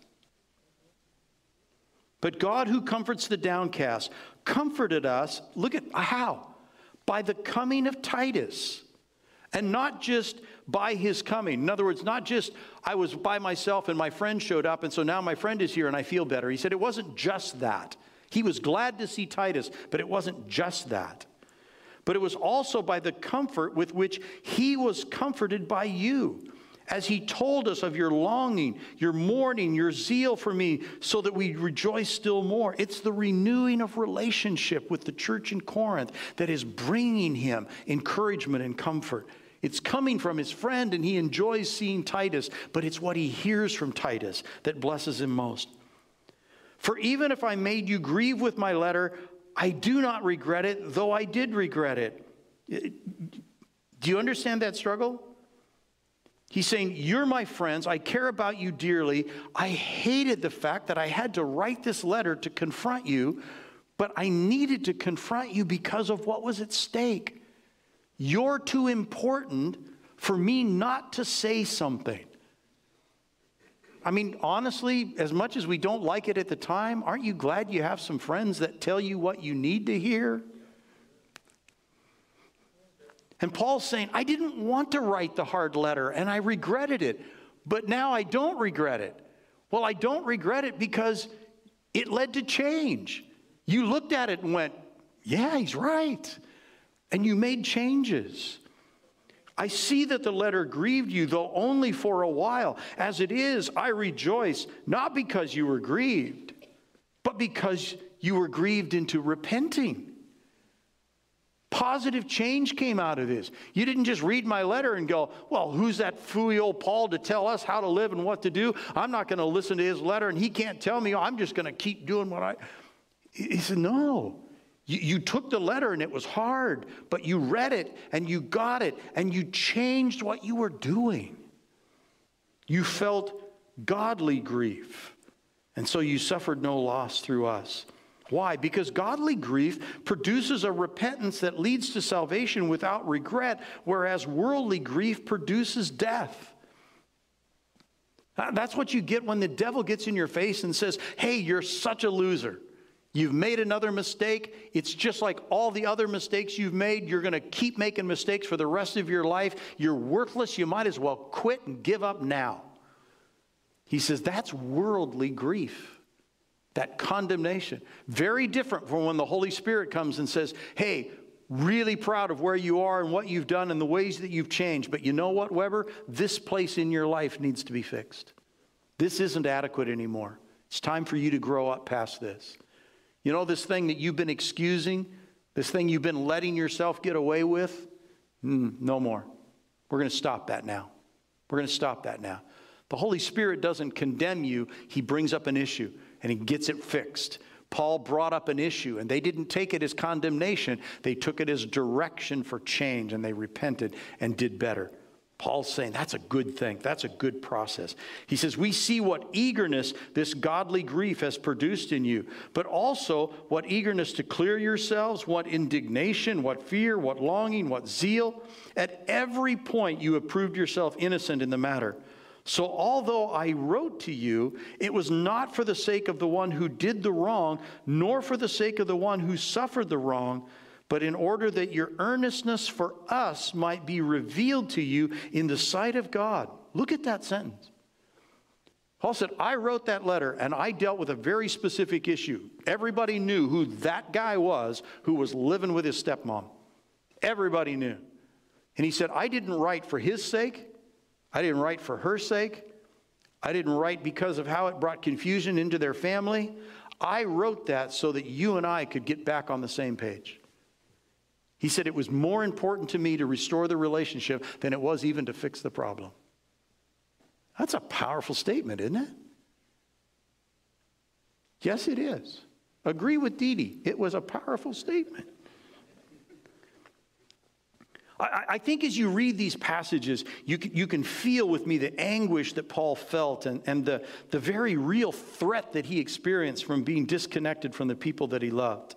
"But God who comforts the downcast comforted us," look at how, "by the coming of Titus, and not just by his coming." In other words, not just I was by myself and my friend showed up and so now my friend is here and I feel better. He said it wasn't just that. He was glad to see Titus, but it wasn't just that. "But it was also by the comfort with which he was comforted by you, as he told us of your longing, your mourning, your zeal for me, so that we rejoice still more." It's the renewing of relationship with the church in Corinth that is bringing him encouragement and comfort. It's coming from his friend, and he enjoys seeing Titus, but it's what he hears from Titus that blesses him most. "For even if I made you grieve with my letter, I do not regret it, though I did regret it." Do you understand that struggle? He's saying, you're my friends. I care about you dearly. I hated the fact that I had to write this letter to confront you, but I needed to confront you because of what was at stake. You're too important for me not to say something. I mean, honestly, as much as we don't like it at the time, aren't you glad you have some friends that tell you what you need to hear? And Paul's saying, I didn't want to write the hard letter, and I regretted it, but now I don't regret it. Well, I don't regret it because it led to change. You looked at it and went, yeah, he's right. And you made changes. I see that the letter grieved you, though only for a while. As it is, I rejoice, not because you were grieved, but because you were grieved into repenting. Positive change came out of this. You didn't just read my letter and go, well, who's that fooey old Paul to tell us how to live and what to do? I'm not going to listen to his letter, and he can't tell me. I'm just going to keep doing what I... He said, no. You took the letter and it was hard, but you read it and you got it and you changed what you were doing. You felt godly grief, and so you suffered no loss through us. Why? Because godly grief produces a repentance that leads to salvation without regret, whereas worldly grief produces death. That's what you get when the devil gets in your face and says, hey, you're such a loser. You've made another mistake. It's just like all the other mistakes you've made. You're going to keep making mistakes for the rest of your life. You're worthless. You might as well quit and give up now. He says that's worldly grief, that condemnation. Very different from when the Holy Spirit comes and says, hey, really proud of where you are and what you've done and the ways that you've changed. But you know what, Weber? This place in your life needs to be fixed. This isn't adequate anymore. It's time for you to grow up past this. You know, this thing that you've been excusing, this thing you've been letting yourself get away with, no more. We're going to stop that now. We're going to stop that now. The Holy Spirit doesn't condemn you. He brings up an issue, and he gets it fixed. Paul brought up an issue, and they didn't take it as condemnation. They took it as direction for change, and they repented and did better. Paul's saying that's a good thing. That's a good process. He says, we see what eagerness this godly grief has produced in you, but also what eagerness to clear yourselves, what indignation, what fear, what longing, what zeal. At every point you have proved yourself innocent in the matter. So although I wrote to you, it was not for the sake of the one who did the wrong, nor for the sake of the one who suffered the wrong, but in order that your earnestness for us might be revealed to you in the sight of God. Look at that sentence. Paul said, I wrote that letter, and I dealt with a very specific issue. Everybody knew who that guy was who was living with his stepmom. Everybody knew. And he said, I didn't write for his sake. I didn't write for her sake. I didn't write because of how it brought confusion into their family. I wrote that so that you and I could get back on the same page. He said, it was more important to me to restore the relationship than it was even to fix the problem. That's a powerful statement, isn't it? Yes, it is. Agree with Didi. It was a powerful statement. I think as you read these passages, you can feel with me the anguish that Paul felt and the very real threat that he experienced from being disconnected from the people that he loved.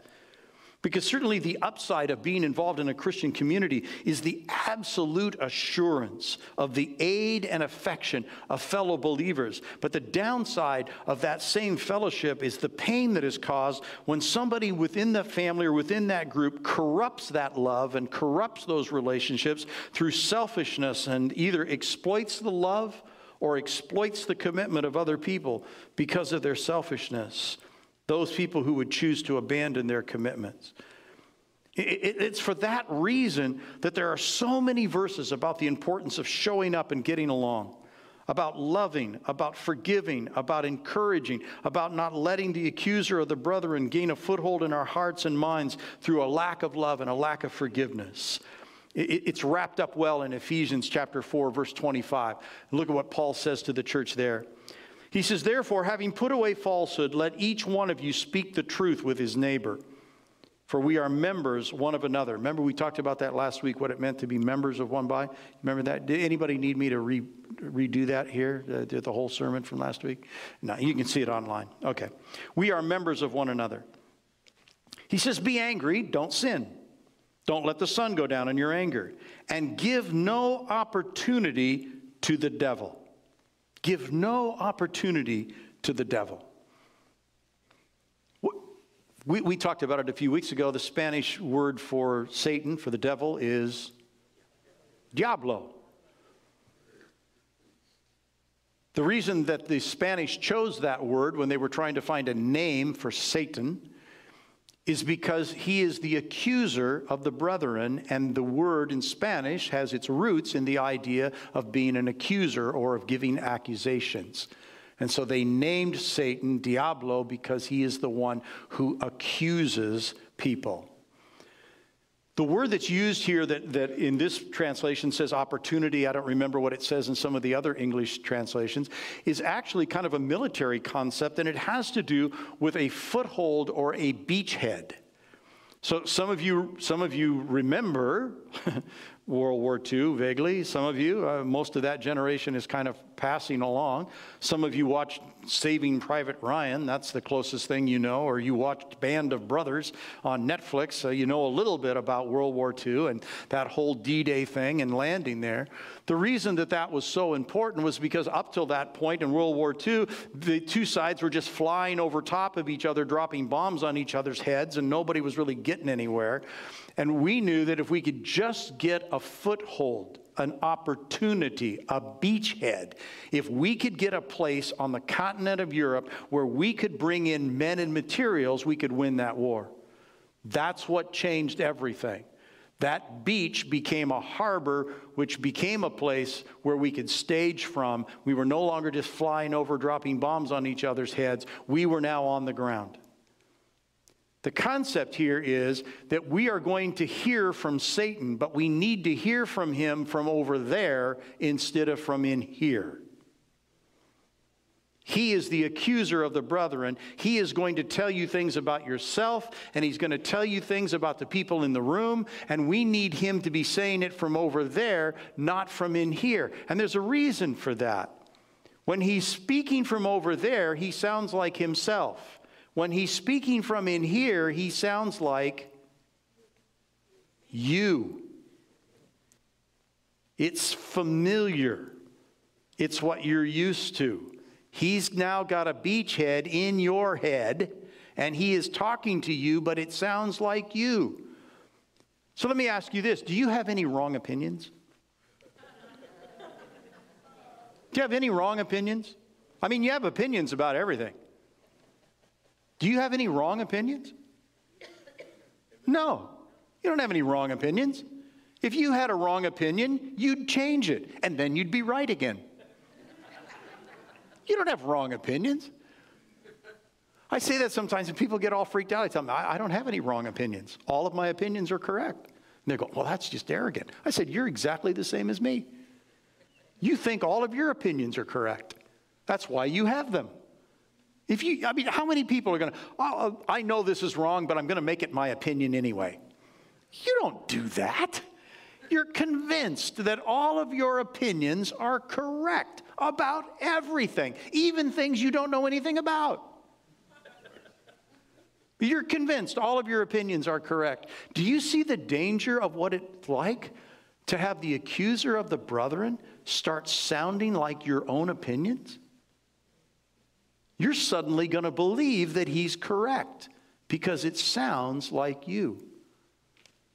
Because certainly the upside of being involved in a Christian community is the absolute assurance of the aid and affection of fellow believers. But the downside of that same fellowship is the pain that is caused when somebody within the family or within that group corrupts that love and corrupts those relationships through selfishness and either exploits the love or exploits the commitment of other people because of their selfishness. Those people who would choose to abandon their commitments. It's for that reason that there are so many verses about the importance of showing up and getting along, about loving, about forgiving, about encouraging, about not letting the accuser of the brethren gain a foothold in our hearts and minds through a lack of love and a lack of forgiveness. It's wrapped up well in Ephesians chapter 4, verse 25. Look at what Paul says to the church there. He says, therefore, having put away falsehood, let each one of you speak the truth with his neighbor, For we are members one of another. Remember, we talked about that last week, what it meant to be members of one body. Remember that? Did anybody need me to redo that here, the whole sermon from last week? No, you can see it online. Okay. We are members of one another. He says, be angry, don't sin. Don't let the sun go down in your anger. And give no opportunity to the devil. Give no opportunity to the devil. We talked about it a few weeks ago. The Spanish word for Satan, for the devil, is Diablo. The reason that the Spanish chose that word when they were trying to find a name for Satan is because he is the accuser of the brethren, and the word in Spanish has its roots in the idea of being an accuser or of giving accusations. And so they named Satan Diablo because he is the one who accuses people. The word that's used here that in this translation says opportunity, I don't remember what it says in some of the other English translations, is actually kind of a military concept, and it has to do with a foothold or a beachhead. So some of you remember World War II vaguely. Some of you, most of that generation is kind of passing along. Some of you watched Saving Private Ryan. That's the closest thing you know. Or you watched Band of Brothers on Netflix. So you know a little bit about World War II and that whole D-Day thing and landing there. The reason that was so important was because up till that point in World War II, the two sides were just flying over top of each other, dropping bombs on each other's heads, and nobody was really getting anywhere. And we knew that if we could just get a foothold, an opportunity, a beachhead, if we could get a place on the continent of Europe where we could bring in men and materials, we could win that war. That's what changed everything. That beach became a harbor, which became a place where we could stage from. We were no longer just flying over, dropping bombs on each other's heads. We were now on the ground. The concept here is that we are going to hear from Satan, but we need to hear from him from over there instead of from in here. He is the accuser of the brethren. He is going to tell you things about yourself, and he's going to tell you things about the people in the room, and we need him to be saying it from over there, not from in here. And there's a reason for that. When he's speaking from over there, he sounds like himself. When he's speaking from in here, he sounds like you. It's familiar. It's what you're used to. He's now got a beachhead in your head, and he is talking to you, but it sounds like you. So let me ask you this. Do you have any wrong opinions? Do you have any wrong opinions? I mean, you have opinions about everything. Do you have any wrong opinions? No, you don't have any wrong opinions. If you had a wrong opinion, you'd change it, and then you'd be right again. You don't have wrong opinions. I say that sometimes, and people get all freaked out. I tell them, I don't have any wrong opinions. All of my opinions are correct. And they go, well, that's just arrogant. I said, you're exactly the same as me. You think all of your opinions are correct. That's why you have them. If you, I mean, how many people are going to, oh, I know this is wrong, but I'm going to make it my opinion anyway. You don't do that. You're convinced that all of your opinions are correct about everything, even things you don't know anything about. You're convinced all of your opinions are correct. Do you see the danger of what it's like to have the accuser of the brethren start sounding like your own opinions? You're suddenly going to believe that he's correct because it sounds like you.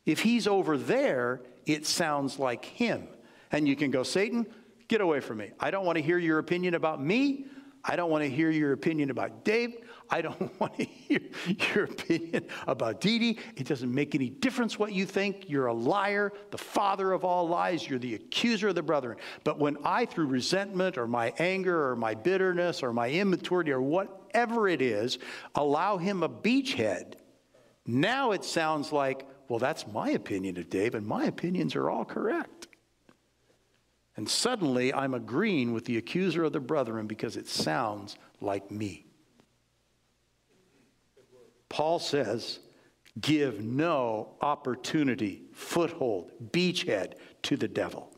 If he's over there, it sounds like him. And you can go, Satan, get away from me. I don't want to hear your opinion about me. I don't want to hear your opinion about Dave. I don't want to hear your opinion about Didi. It doesn't make any difference what you think. You're a liar, the father of all lies. You're the accuser of the brethren. But when I, through resentment or my anger or my bitterness or my immaturity or whatever it is, allow him a beachhead, now it sounds like, well, that's my opinion of Dave, and my opinions are all correct. And suddenly I'm agreeing with the accuser of the brethren because it sounds like me. Paul says, Give no opportunity, foothold, beachhead to the devil.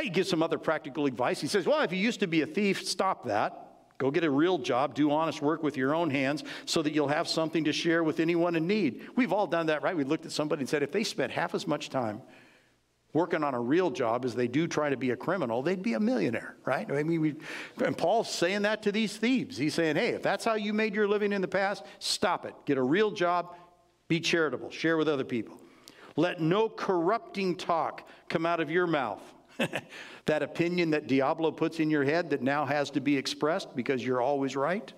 He gives some other practical advice. He says, well, if you used to be a thief, stop that. Go get a real job, do honest work with your own hands so that you'll have something to share with anyone in need. We've all done that, right? We looked at somebody and said, if they spent half as much time working on a real job as they do try to be a criminal, they'd be a millionaire, right? I mean, and Paul's saying that to these thieves. He's saying, hey, if that's how you made your living in the past, stop it. Get a real job, be charitable, share with other people. Let no corrupting talk come out of your mouth. That opinion that Diablo puts in your head that now has to be expressed because you're always right.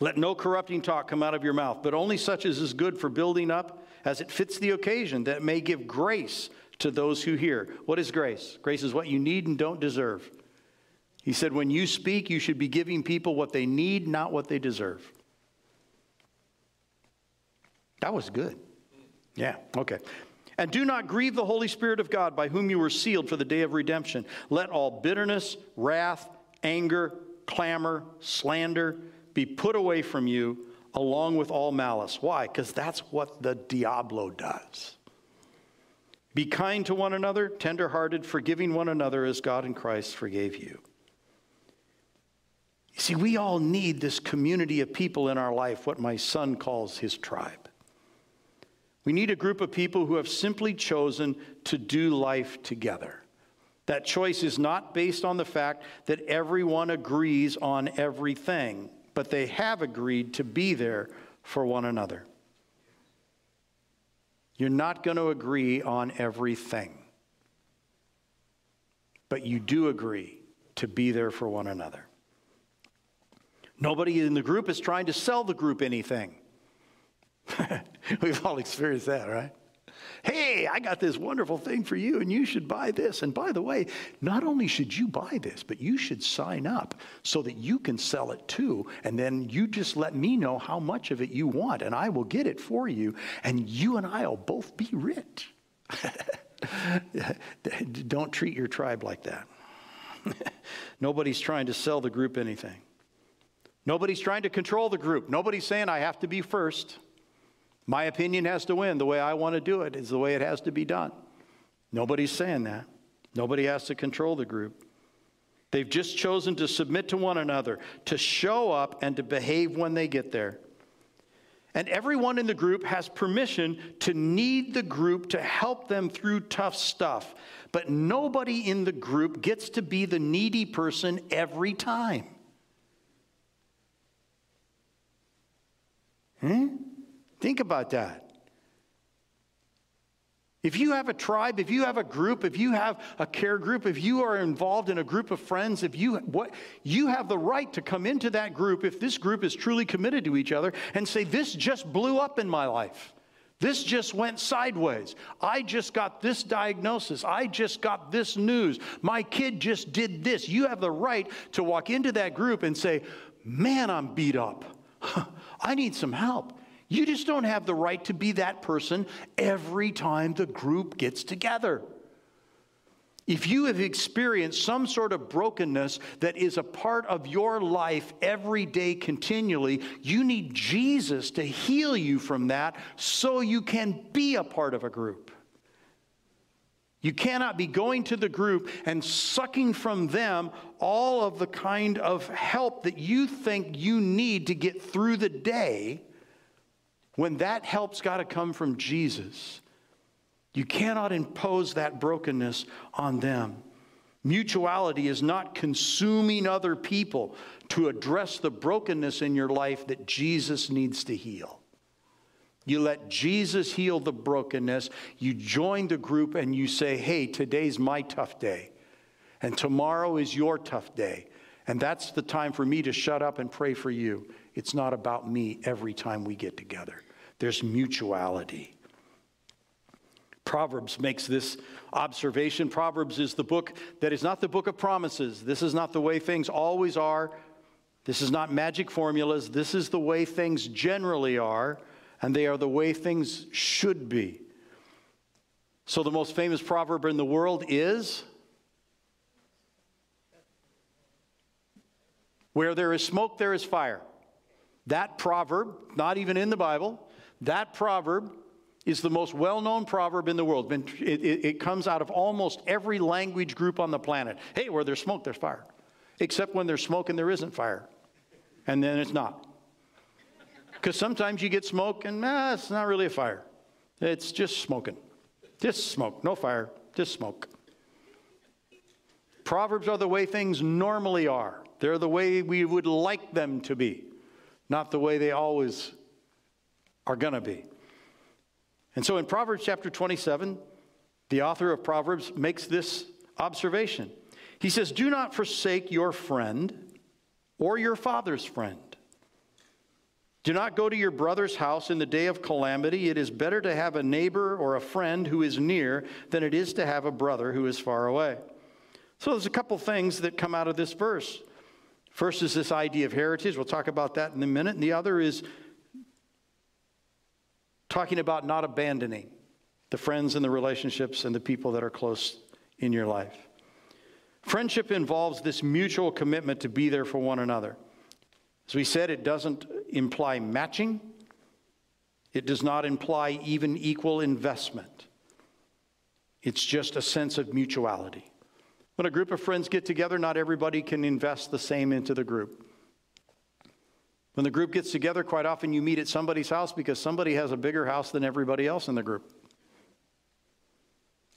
Let no corrupting talk come out of your mouth, but only such as is good for building up as it fits the occasion, that may give grace to those who hear. What is grace? Grace is what you need and don't deserve. He said, when you speak, you should be giving people what they need, not what they deserve. That was good. Yeah, okay. And do not grieve the Holy Spirit of God, by whom you were sealed for the day of redemption. Let all bitterness, wrath, anger, clamor, slander be put away from you, along with all malice. Why? Because that's what the Diablo does. Be kind to one another, tenderhearted, forgiving one another as God in Christ forgave you. You see, we all need this community of people in our life, what my son calls his tribe. We need a group of people who have simply chosen to do life together. That choice is not based on the fact that everyone agrees on everything, but they have agreed to be there for one another. You're not going to agree on everything, but you do agree to be there for one another. Nobody in the group is trying to sell the group anything. We've all experienced that, right? Hey, I got this wonderful thing for you, and you should buy this. And by the way, not only should you buy this, but you should sign up so that you can sell it too. And then you just let me know how much of it you want, and I will get it for you, and you and I will both be rich. Don't treat your tribe like that. Nobody's trying to sell the group anything. Nobody's trying to control the group. Nobody's saying, I have to be first. My opinion has to win. The way I want to do it is the way it has to be done. Nobody's saying that. Nobody has to control the group. They've just chosen to submit to one another, to show up and to behave when they get there. And everyone in the group has permission to need the group to help them through tough stuff. But nobody in the group gets to be the needy person every time. Think about that. If you have a tribe, if you have a group, if you have a care group, if you are involved in a group of friends, you have the right to come into that group if this group is truly committed to each other and say, this just blew up in my life. This just went sideways. I just got this diagnosis. I just got this news. My kid just did this. You have the right to walk into that group and say, man, I'm beat up. I need some help. You just don't have the right to be that person every time the group gets together. If you have experienced some sort of brokenness that is a part of your life every day continually, you need Jesus to heal you from that so you can be a part of a group. You cannot be going to the group and sucking from them all of the kind of help that you think you need to get through the day. When that help's got to come from Jesus. You cannot impose that brokenness on them. Mutuality is not consuming other people to address the brokenness in your life that Jesus needs to heal. You let Jesus heal the brokenness. You join the group and you say, hey, today's my tough day. And tomorrow is your tough day. And that's the time for me to shut up and pray for you. It's not about me every time we get together. There's mutuality. Proverbs makes this observation. Proverbs is the book that is not the book of promises. This is not the way things always are. This is not magic formulas. This is the way things generally are, and they are the way things should be. So the most famous proverb in the world is, where there is smoke, there is fire. That proverb, not even in the Bible, that proverb is the most well-known proverb in the world. It comes out of almost every language group on the planet. Hey, where there's smoke, there's fire. Except when there's smoke and there isn't fire. And then it's not. Because sometimes you get smoke and it's not really a fire. It's just smoking. Just smoke, no fire, just smoke. Proverbs are the way things normally are. They're the way we would like them to be, not the way they always are going to be. And so in Proverbs chapter 27, the author of Proverbs makes this observation. He says, do not forsake your friend or your father's friend. Do not go to your brother's house in the day of calamity. It is better to have a neighbor or a friend who is near than it is to have a brother who is far away. So there's a couple things that come out of this verse. First is this idea of heritage. We'll talk about that in a minute. And the other is talking about not abandoning the friends and the relationships and the people that are close in your life. Friendship involves this mutual commitment to be there for one another. As we said, it doesn't imply matching. It does not imply even equal investment. It's just a sense of mutuality. When a group of friends get together, not everybody can invest the same into the group. When the group gets together, quite often you meet at somebody's house because somebody has a bigger house than everybody else in the group.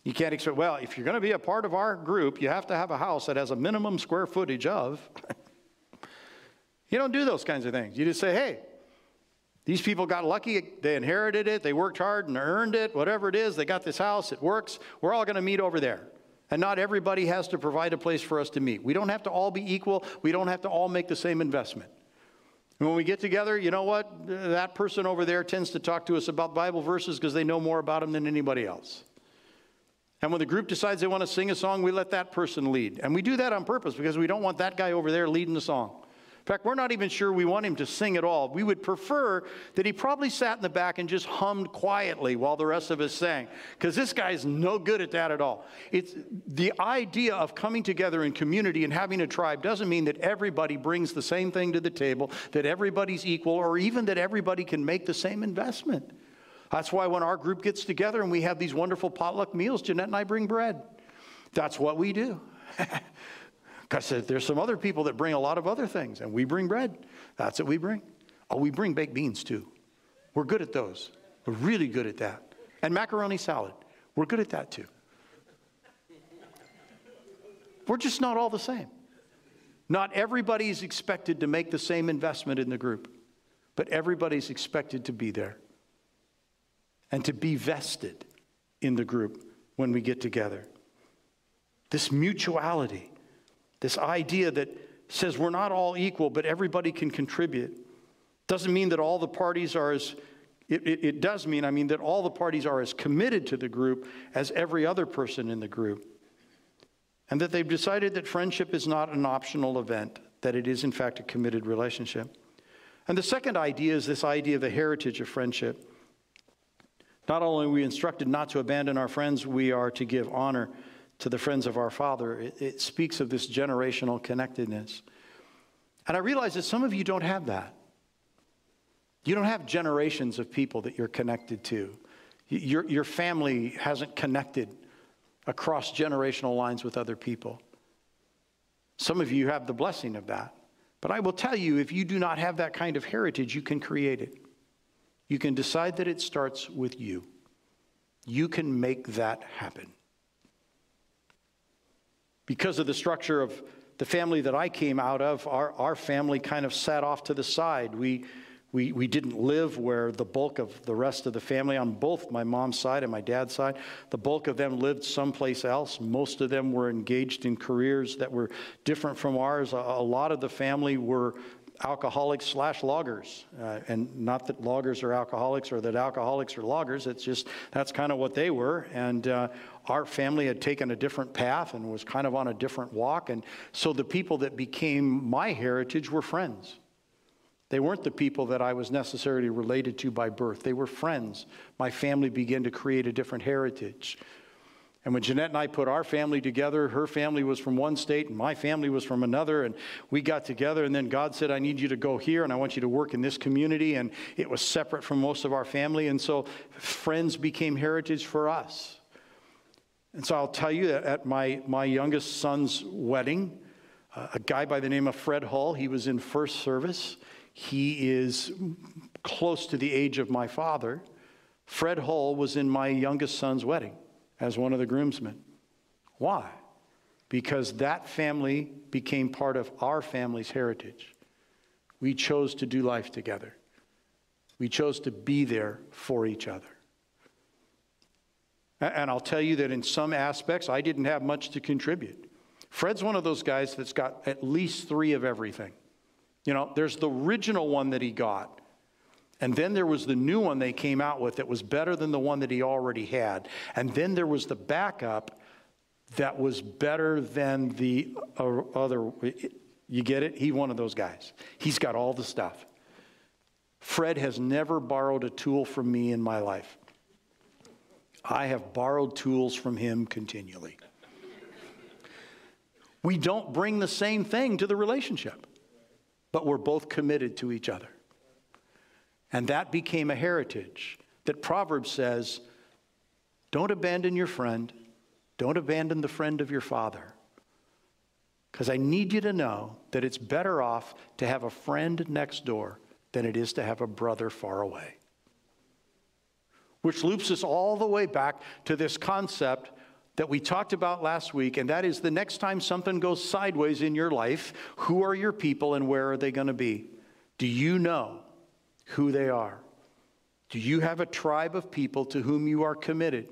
You can't expect, well, if you're going to be a part of our group, you have to have a house that has a minimum square footage of... You don't do those kinds of things. You just say, hey, these people got lucky. They inherited it. They worked hard and earned it. Whatever it is, they got this house. It works. We're all going to meet over there. And not everybody has to provide a place for us to meet. We don't have to all be equal. We don't have to all make the same investment. And when we get together, you know what? That person over there tends to talk to us about Bible verses because they know more about them than anybody else. And when the group decides they want to sing a song, we let that person lead. And we do that on purpose because we don't want that guy over there leading the song. In fact, we're not even sure we want him to sing at all. We would prefer that he probably sat in the back and just hummed quietly while the rest of us sang, because this guy's no good at that at all. It's the idea of coming together in community and having a tribe doesn't mean that everybody brings the same thing to the table, that everybody's equal, or even that everybody can make the same investment. That's why when our group gets together and we have these wonderful potluck meals, Jeanette and I bring bread. That's what we do. Because there's some other people that bring a lot of other things, and we bring bread. That's what we bring. Oh, we bring baked beans, too. We're good at those. We're really good at that. And macaroni salad. We're good at that, too. We're just not all the same. Not everybody's expected to make the same investment in the group, but everybody's expected to be there and to be vested in the group when we get together. This mutuality. This idea that says we're not all equal, but everybody can contribute. Doesn't mean that all the parties are as, it does mean, I mean, that all the parties are as committed to the group as every other person in the group. And that they've decided that friendship is not an optional event, that it is in fact a committed relationship. And the second idea is this idea of the heritage of friendship. Not only are we instructed not to abandon our friends, we are to give honor to the friends of our Father. It speaks of this generational connectedness. And I realize that some of you don't have that. You don't have generations of people that you're connected to. Your family hasn't connected across generational lines with other people. Some of you have the blessing of that. But I will tell you, if you do not have that kind of heritage, you can create it. You can decide that it starts with you. You can make that happen. Because of the structure of the family that I came out of, our family kind of sat off to the side. We didn't live where the bulk of the rest of the family, on both my mom's side and my dad's side, the bulk of them lived someplace else. Most of them were engaged in careers that were different from ours. A lot of the family were alcoholics / loggers. And not that loggers are alcoholics or that alcoholics are loggers. It's just that's kind of what they were. And our family had taken a different path and was kind of on a different walk. And so the people that became my heritage were friends. They weren't the people that I was necessarily related to by birth. They were friends. My family began to create a different heritage. And when Jeanette and I put our family together, her family was from one state and my family was from another, and we got together, and then God said, I need you to go here, and I want you to work in this community, and it was separate from most of our family, and so friends became heritage for us. And so I'll tell you that at my youngest son's wedding, a guy by the name of Fred Hull, he was in first service. He is close to the age of my father. Fred Hull was in my youngest son's wedding as one of the groomsmen. Why? Because that family became part of our family's heritage. We chose to do life together. We chose to be there for each other. And I'll tell you that in some aspects, I didn't have much to contribute. Fred's one of those guys that's got at least three of everything. You know, there's the original one that he got, and then there was the new one they came out with that was better than the one that he already had. And then there was the backup that was better than the other. You get it? He's one of those guys. He's got all the stuff. Fred has never borrowed a tool from me in my life. I have borrowed tools from him continually. We don't bring the same thing to the relationship, but we're both committed to each other. And that became a heritage that Proverbs says, don't abandon your friend, don't abandon the friend of your father. Because I need you to know that it's better off to have a friend next door than it is to have a brother far away. Which loops us all the way back to this concept that we talked about last week, and that is the next time something goes sideways in your life, who are your people and where are they going to be? Do you know who they are? Do you have a tribe of people to whom you are committed?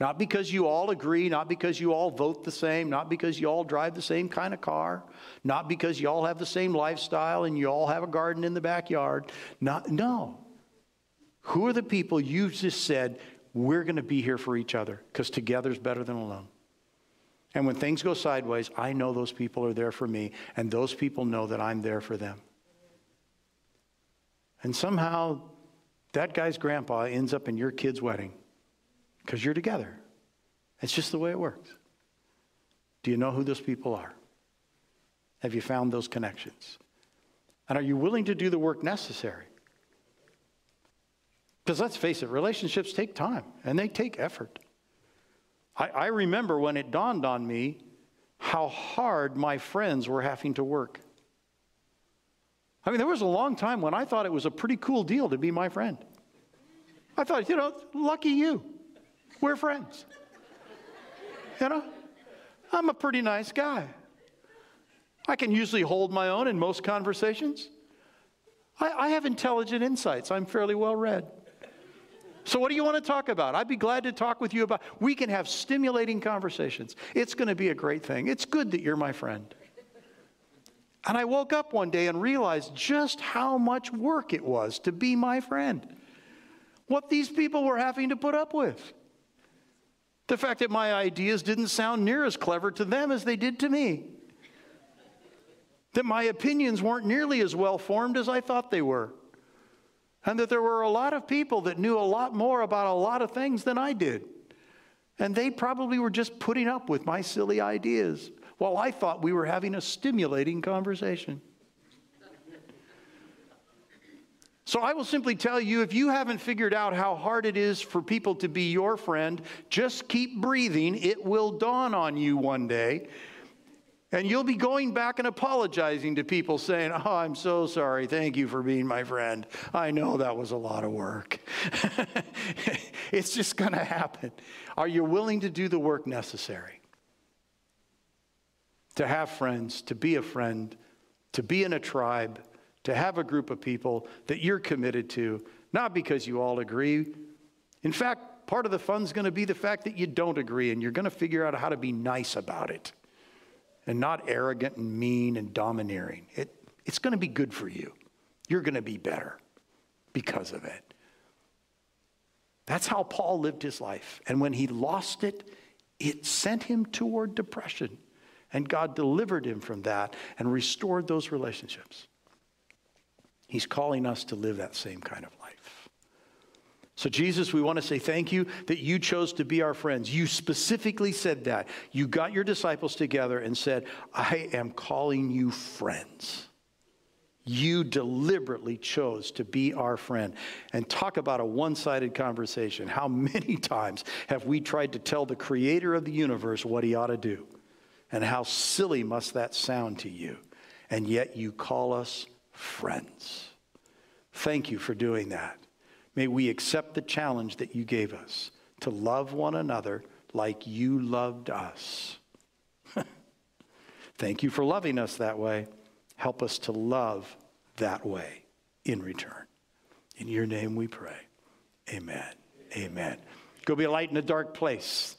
Not because you all agree, not because you all vote the same, not because you all drive the same kind of car, not because you all have the same lifestyle and you all have a garden in the backyard. No. Who are the people you just said, we're going to be here for each other because together is better than alone? And when things go sideways, I know those people are there for me, and those people know that I'm there for them. And somehow, that guy's grandpa ends up in your kid's wedding because you're together. It's just the way it works. Do you know who those people are? Have you found those connections? And are you willing to do the work necessary? Because let's face it, relationships take time, and they take effort. I remember when it dawned on me how hard my friends were having to work. I mean, there was a long time when I thought it was a pretty cool deal to be my friend. I thought, you know, lucky you. We're friends. You know? I'm a pretty nice guy. I can usually hold my own in most conversations. I have intelligent insights. I'm fairly well read. So what do you want to talk about? I'd be glad to talk with you about. We can have stimulating conversations. It's going to be a great thing. It's good that you're my friend. And I woke up one day and realized just how much work it was to be my friend. What these people were having to put up with. The fact that my ideas didn't sound near as clever to them as they did to me. That my opinions weren't nearly as well formed as I thought they were. And that there were a lot of people that knew a lot more about a lot of things than I did. And they probably were just putting up with my silly ideas. Well, I thought we were having a stimulating conversation. So I will simply tell you, if you haven't figured out how hard it is for people to be your friend, just keep breathing. It will dawn on you one day. And you'll be going back and apologizing to people saying, oh, I'm so sorry. Thank you for being my friend. I know that was a lot of work. It's just going to happen. Are you willing to do the work necessary? To have friends, to be a friend, to be in a tribe, to have a group of people that you're committed to, not because you all agree. In fact, part of the fun's going to be the fact that you don't agree, and you're going to figure out how to be nice about it and not arrogant and mean and domineering. It's going to be good for you. You're going to be better because of it. That's how Paul lived his life. And when he lost it, it sent him toward depression. And God delivered him from that and restored those relationships. He's calling us to live that same kind of life. So Jesus, we want to say thank you that you chose to be our friends. You specifically said that. You got your disciples together and said, I am calling you friends. You deliberately chose to be our friend. And talk about a one-sided conversation. How many times have we tried to tell the creator of the universe what he ought to do? And how silly must that sound to you? And yet you call us friends. Thank you for doing that. May we accept the challenge that you gave us to love one another like you loved us. Thank you for loving us that way. Help us to love that way in return. In your name we pray. Amen. Amen. Go be a light in a dark place.